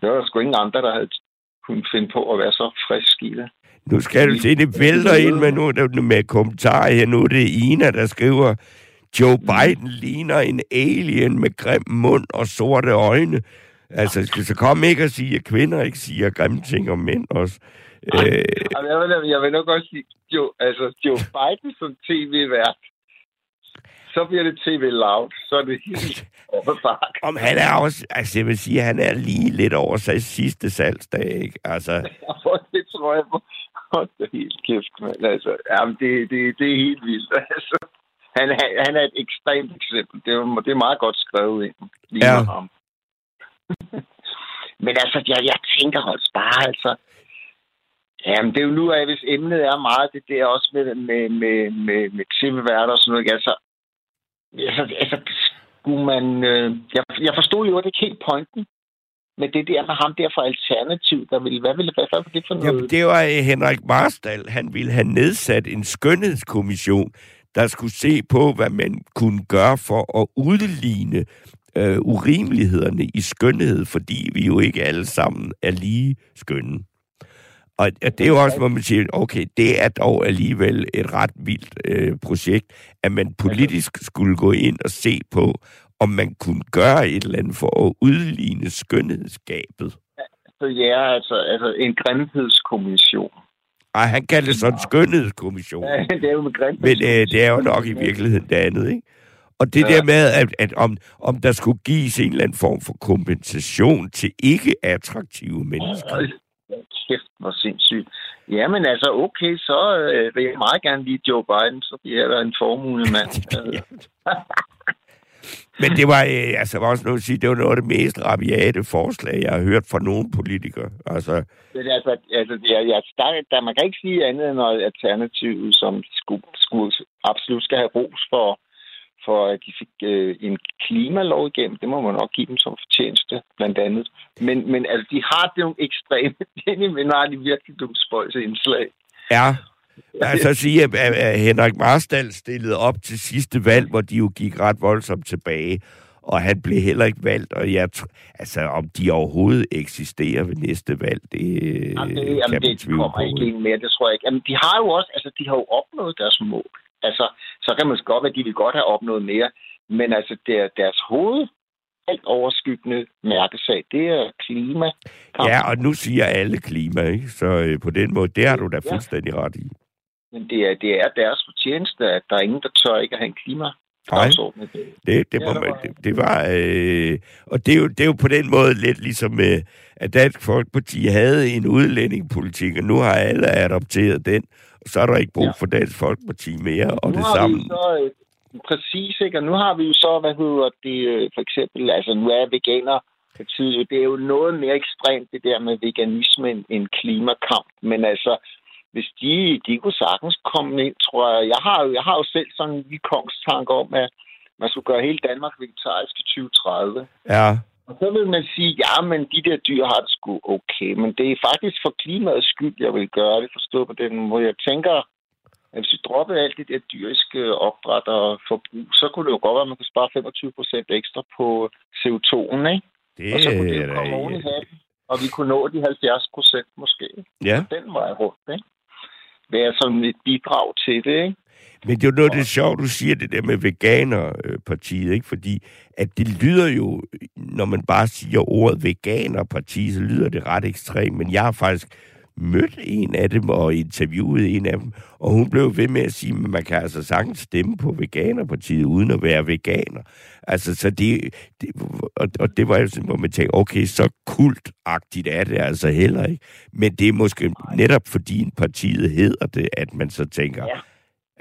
Der var sgu ingen andre, der havde kunne finde på at være så frisk i det. Nu skal du se, det vælter ind med, nu, med kommentarer her. Nu er det Ina, der skriver, Joe Biden ligner en alien med grim mund og sorte øjne. Altså, så kom ikke at sige, at kvinder ikke siger grimme ting om mænd også. Øh... Jeg, vil, jeg vil nok også sige, jo, altså Joe Biden som tv-vært, så bliver det tv-loud, så er det helt overbart. Om han er også, altså jeg vil sige, han er lige lidt over sig sidste salgsdag, ikke? Altså... det tror jeg på. Det er helt kæft, men altså, jamen, det, det, det er helt vildt, altså. Han, han er et ekstremt eksempel, det er, det er meget godt skrevet ind, lige ja. med ham. Men altså, jeg, jeg tænker også bare, altså... Jamen, det er jo nu af, hvis emnet er meget det der også med, med, med, med, med tv-værter og sådan noget. Altså, altså, altså skulle man... Øh, jeg, jeg forstod jo ikke helt pointen med det der med ham der fra Alternativet, der ville... Hvad ville det være for det for noget? Jamen, det var Henrik Marstal. Han ville have nedsat en skønhedskommission, der skulle se på, hvad man kunne gøre for at udligne øh, urimelighederne i skønhed, fordi vi jo ikke alle sammen er lige skønne. Og det er jo også, hvor man siger, okay, det er dog alligevel et ret vildt øh, projekt, at man politisk skulle gå ind og se på, om man kunne gøre et eller andet for at udligne skønhedsgabet. Så ja, altså, altså en grimhedskommission. Ej, han kaldte det sådan en skønhedskommission. Ja, det er jo en grimhedskommission. Men øh, det er jo nok i virkeligheden det andet, ikke? Og det ja. der med, at, at om, om der skulle gives en eller anden form for kompensation til ikke-attraktive mennesker... Ja. Kæft, hvor sindssygt. Jamen altså, okay, så øh, vil jeg meget gerne lide Joe Biden, så bliver der en formue, mand. Men det var, øh, altså, var også noget at sige, det var noget af det mest rabiate forslag, jeg har hørt fra nogen politikere. Altså, Men, altså, altså jeg, jeg, der, der, man kan ikke sige andet end noget alternativ, som skulle, skulle, absolut skal have ros for, for at de fik øh, en klimalov igennem. Det må man nok give dem som fortjeneste, blandt andet. Men, men altså, de har det nogle ekstreme ting, men har de virkelig nogle spøjse indslag. Ja, altså at sige, at, at Henrik Marstal stillede op til sidste valg, hvor de jo gik ret voldsomt tilbage, og han blev heller ikke valgt, og jeg tr- altså, om de overhovedet eksisterer ved næste valg, det, jamen, det kan man tvivle på. Det kommer ikke lige mere, det tror jeg ikke. Jamen, de har jo også, altså, de har jo opnået deres mål. Altså, så kan man godt, at de vil godt have opnået mere. Men altså, det er deres hoved, alt overskyggende mærkesag, det er klima. Ja, og nu siger alle klima, ikke? Så øh, på den måde, det har du da fuldstændig ja. ret i. Men det er, det er deres fortjeneste, at der er ingen, der tør ikke at have en klima. Nej, det, det, var, det, det var... Øh, og det er, jo, det er jo på den måde lidt ligesom, øh, at Dansk Folkeparti havde en udlændingepolitik, og nu har alle adopteret den, så er der ikke brug for Dansk Folkeparti mere, og nu det samme. Så, præcis, ikke? Og nu har vi jo så, hvad hedder det, for eksempel, altså nu er Veganerpartiet, det er jo noget mere ekstremt, det der med veganisme end klimakamp, men altså, hvis de, de kunne sagtens komme ind, tror jeg, jeg har jo, jeg har jo selv sådan en vikongstanke om, at man skulle gøre hele Danmark vegetarisk i tyve tredive. Ja. Og så vil man sige, ja, men de der dyr har det sgu okay, men det er faktisk for klimaets skyld, jeg vil gøre det, forstået på den måde. Jeg tænker, at hvis vi droppede alt det der dyriske opdræt og forbrug, så kunne det jo godt være, at man kunne spare femogtyve procent ekstra på C O to'en, ikke? Det og så kunne det jo komme oven i hatten, og vi kunne nå de halvfjerds procent måske. Ja. Og den vej rundt, ikke? Være sådan et bidrag til det, ikke? Men det er jo noget, det er sjovt, du siger det der med Veganerpartiet, ikke? Fordi at det lyder jo, når man bare siger ordet Veganerparti, så lyder det ret ekstremt. Men jeg har faktisk mødt en af dem og interviewet en af dem, og hun blev ved med at sige, at man kan altså sagtens stemme på Veganerpartiet uden at være veganer. Altså, så det... det og, og det var jo sådan, hvor man tænkte, okay, så kultagtigt er det altså heller ikke. Men det er måske netop fordi partiet hedder det, at man så tænker... Ja.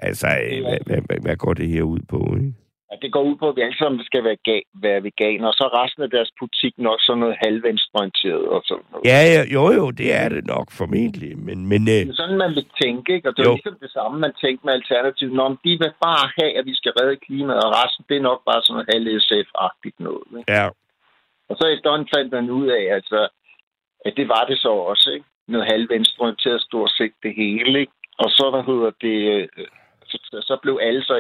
Altså, hvad, hvad, hvad, hvad går det her ud på, ikke? Ja, det går ud på, at vi alle sammen skal være, ga- være veganer, og så resten af deres politik nok sådan noget halvvenstreorienteret og sådan noget. Ja, jo, jo, det er det nok formentlig, men... men øh... det er sådan, man vil tænke, ikke? Og det er jo ligesom det samme, man tænkte med Alternativet. Nå, men de vil bare have, at vi skal redde klimaet, og resten, det er nok bare sådan noget halv-S F-agtigt noget, ikke? Ja. Og så efterhånden fandt man ud af, altså, at det var det så også, ikke? Noget halvvenstreorienteret stort set det hele, ikke? Og så, hvad hedder det... Øh... så blev alle så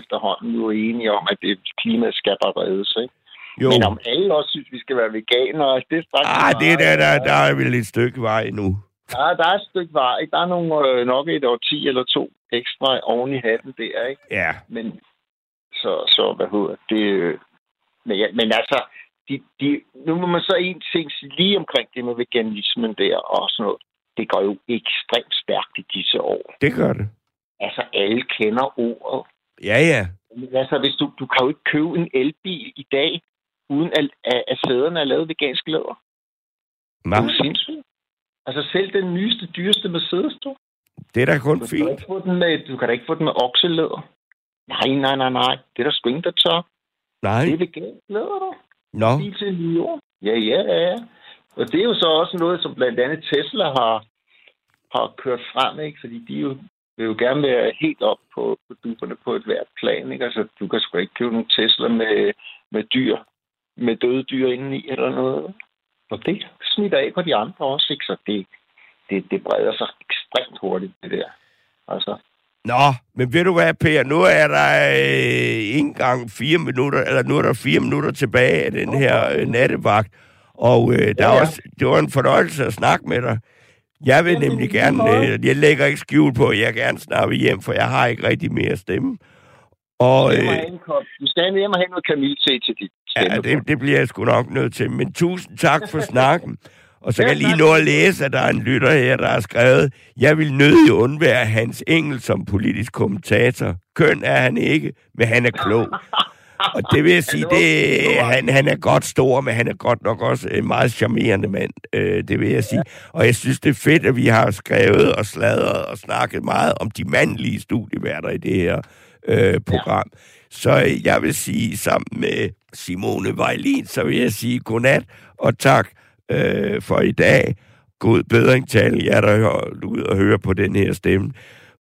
efterhånden jo enige om, at det klimaet skal bare reddes, ikke? Jo. Men om alle også synes, vi skal være veganere, det er faktisk... Ah, det der, der, der er vel et stykke vej endnu. Ja, der er et stykke vej, ikke? Der er nogle, nok et år ti eller to ekstra oven i hatten der, ikke? Ja. Men så, så hvad hedder det... Men, ja, men altså, de, de, nu må man så en ting lige omkring det med veganismen der og sådan noget. Det går jo ekstremt stærkt i disse år. Det gør det. Altså, alle kender ordet. Ja, ja. Altså, hvis du, du kan jo ikke købe en elbil i dag, uden at, at, at sæderne er lavet vegansk læder. Det er jo sindssygt. Altså, selv den nyeste, dyreste Mercedes, du. Det er da kun du fint. Kan med, du kan da ikke få den med okselæder. Nej, nej, nej, nej. Det er der sgu ingen, der tør. Nej. Det er vegansk læder, du. Nå. No. Til ja, ja, ja. Og det er jo så også noget, som blandt andet Tesla har, har kørt frem, ikke? Fordi de jo... Det vil jo gerne være helt op på, på duberne på et hvert plan, ikke? Altså, du kan sgu ikke købe nogle Tesla med med dyr, med døde dyr indeni eller noget. Og det smitter af på de andre også, ikke? Så det, det, det breder sig ekstremt hurtigt, det der. Altså. Nå, men ved du hvad, Per? Nu er der øh, en gang fire minutter, eller nu er der fire minutter tilbage af den okay. her øh, nattevagt. Og øh, der ja, ja. Også, det var en fornøjelse at snakke med dig. Jeg vil nemlig gerne, øh, jeg lægger ikke skjul på, jeg gerne snakke hjem, for jeg har ikke rigtig mere stemme. Og, øh, du skal hjem og hente noget Camille til til dit stemme. Ja, det, det bliver jeg sgu nok nødt til. Men tusind tak for snakken. Og så kan jeg lige nå at læse, at der er en lytter her, der har skrevet, jeg vil nødig undvære Hans Engel som politisk kommentator. Køn er han ikke, men han er klog. Og det vil jeg sige, det, han, han er godt stor, men han er godt nok også en meget charmerende mand, øh, det vil jeg sige. Og jeg synes, det er fedt, at vi har skrevet og sladret og snakket meget om de mandlige studieværter i det her øh, program. Ja. Så jeg vil sige, sammen med Simone Vejlin, så vil jeg sige godnat og tak øh, for i dag. God bedring til jer, der hører ud og hører på den her stemme.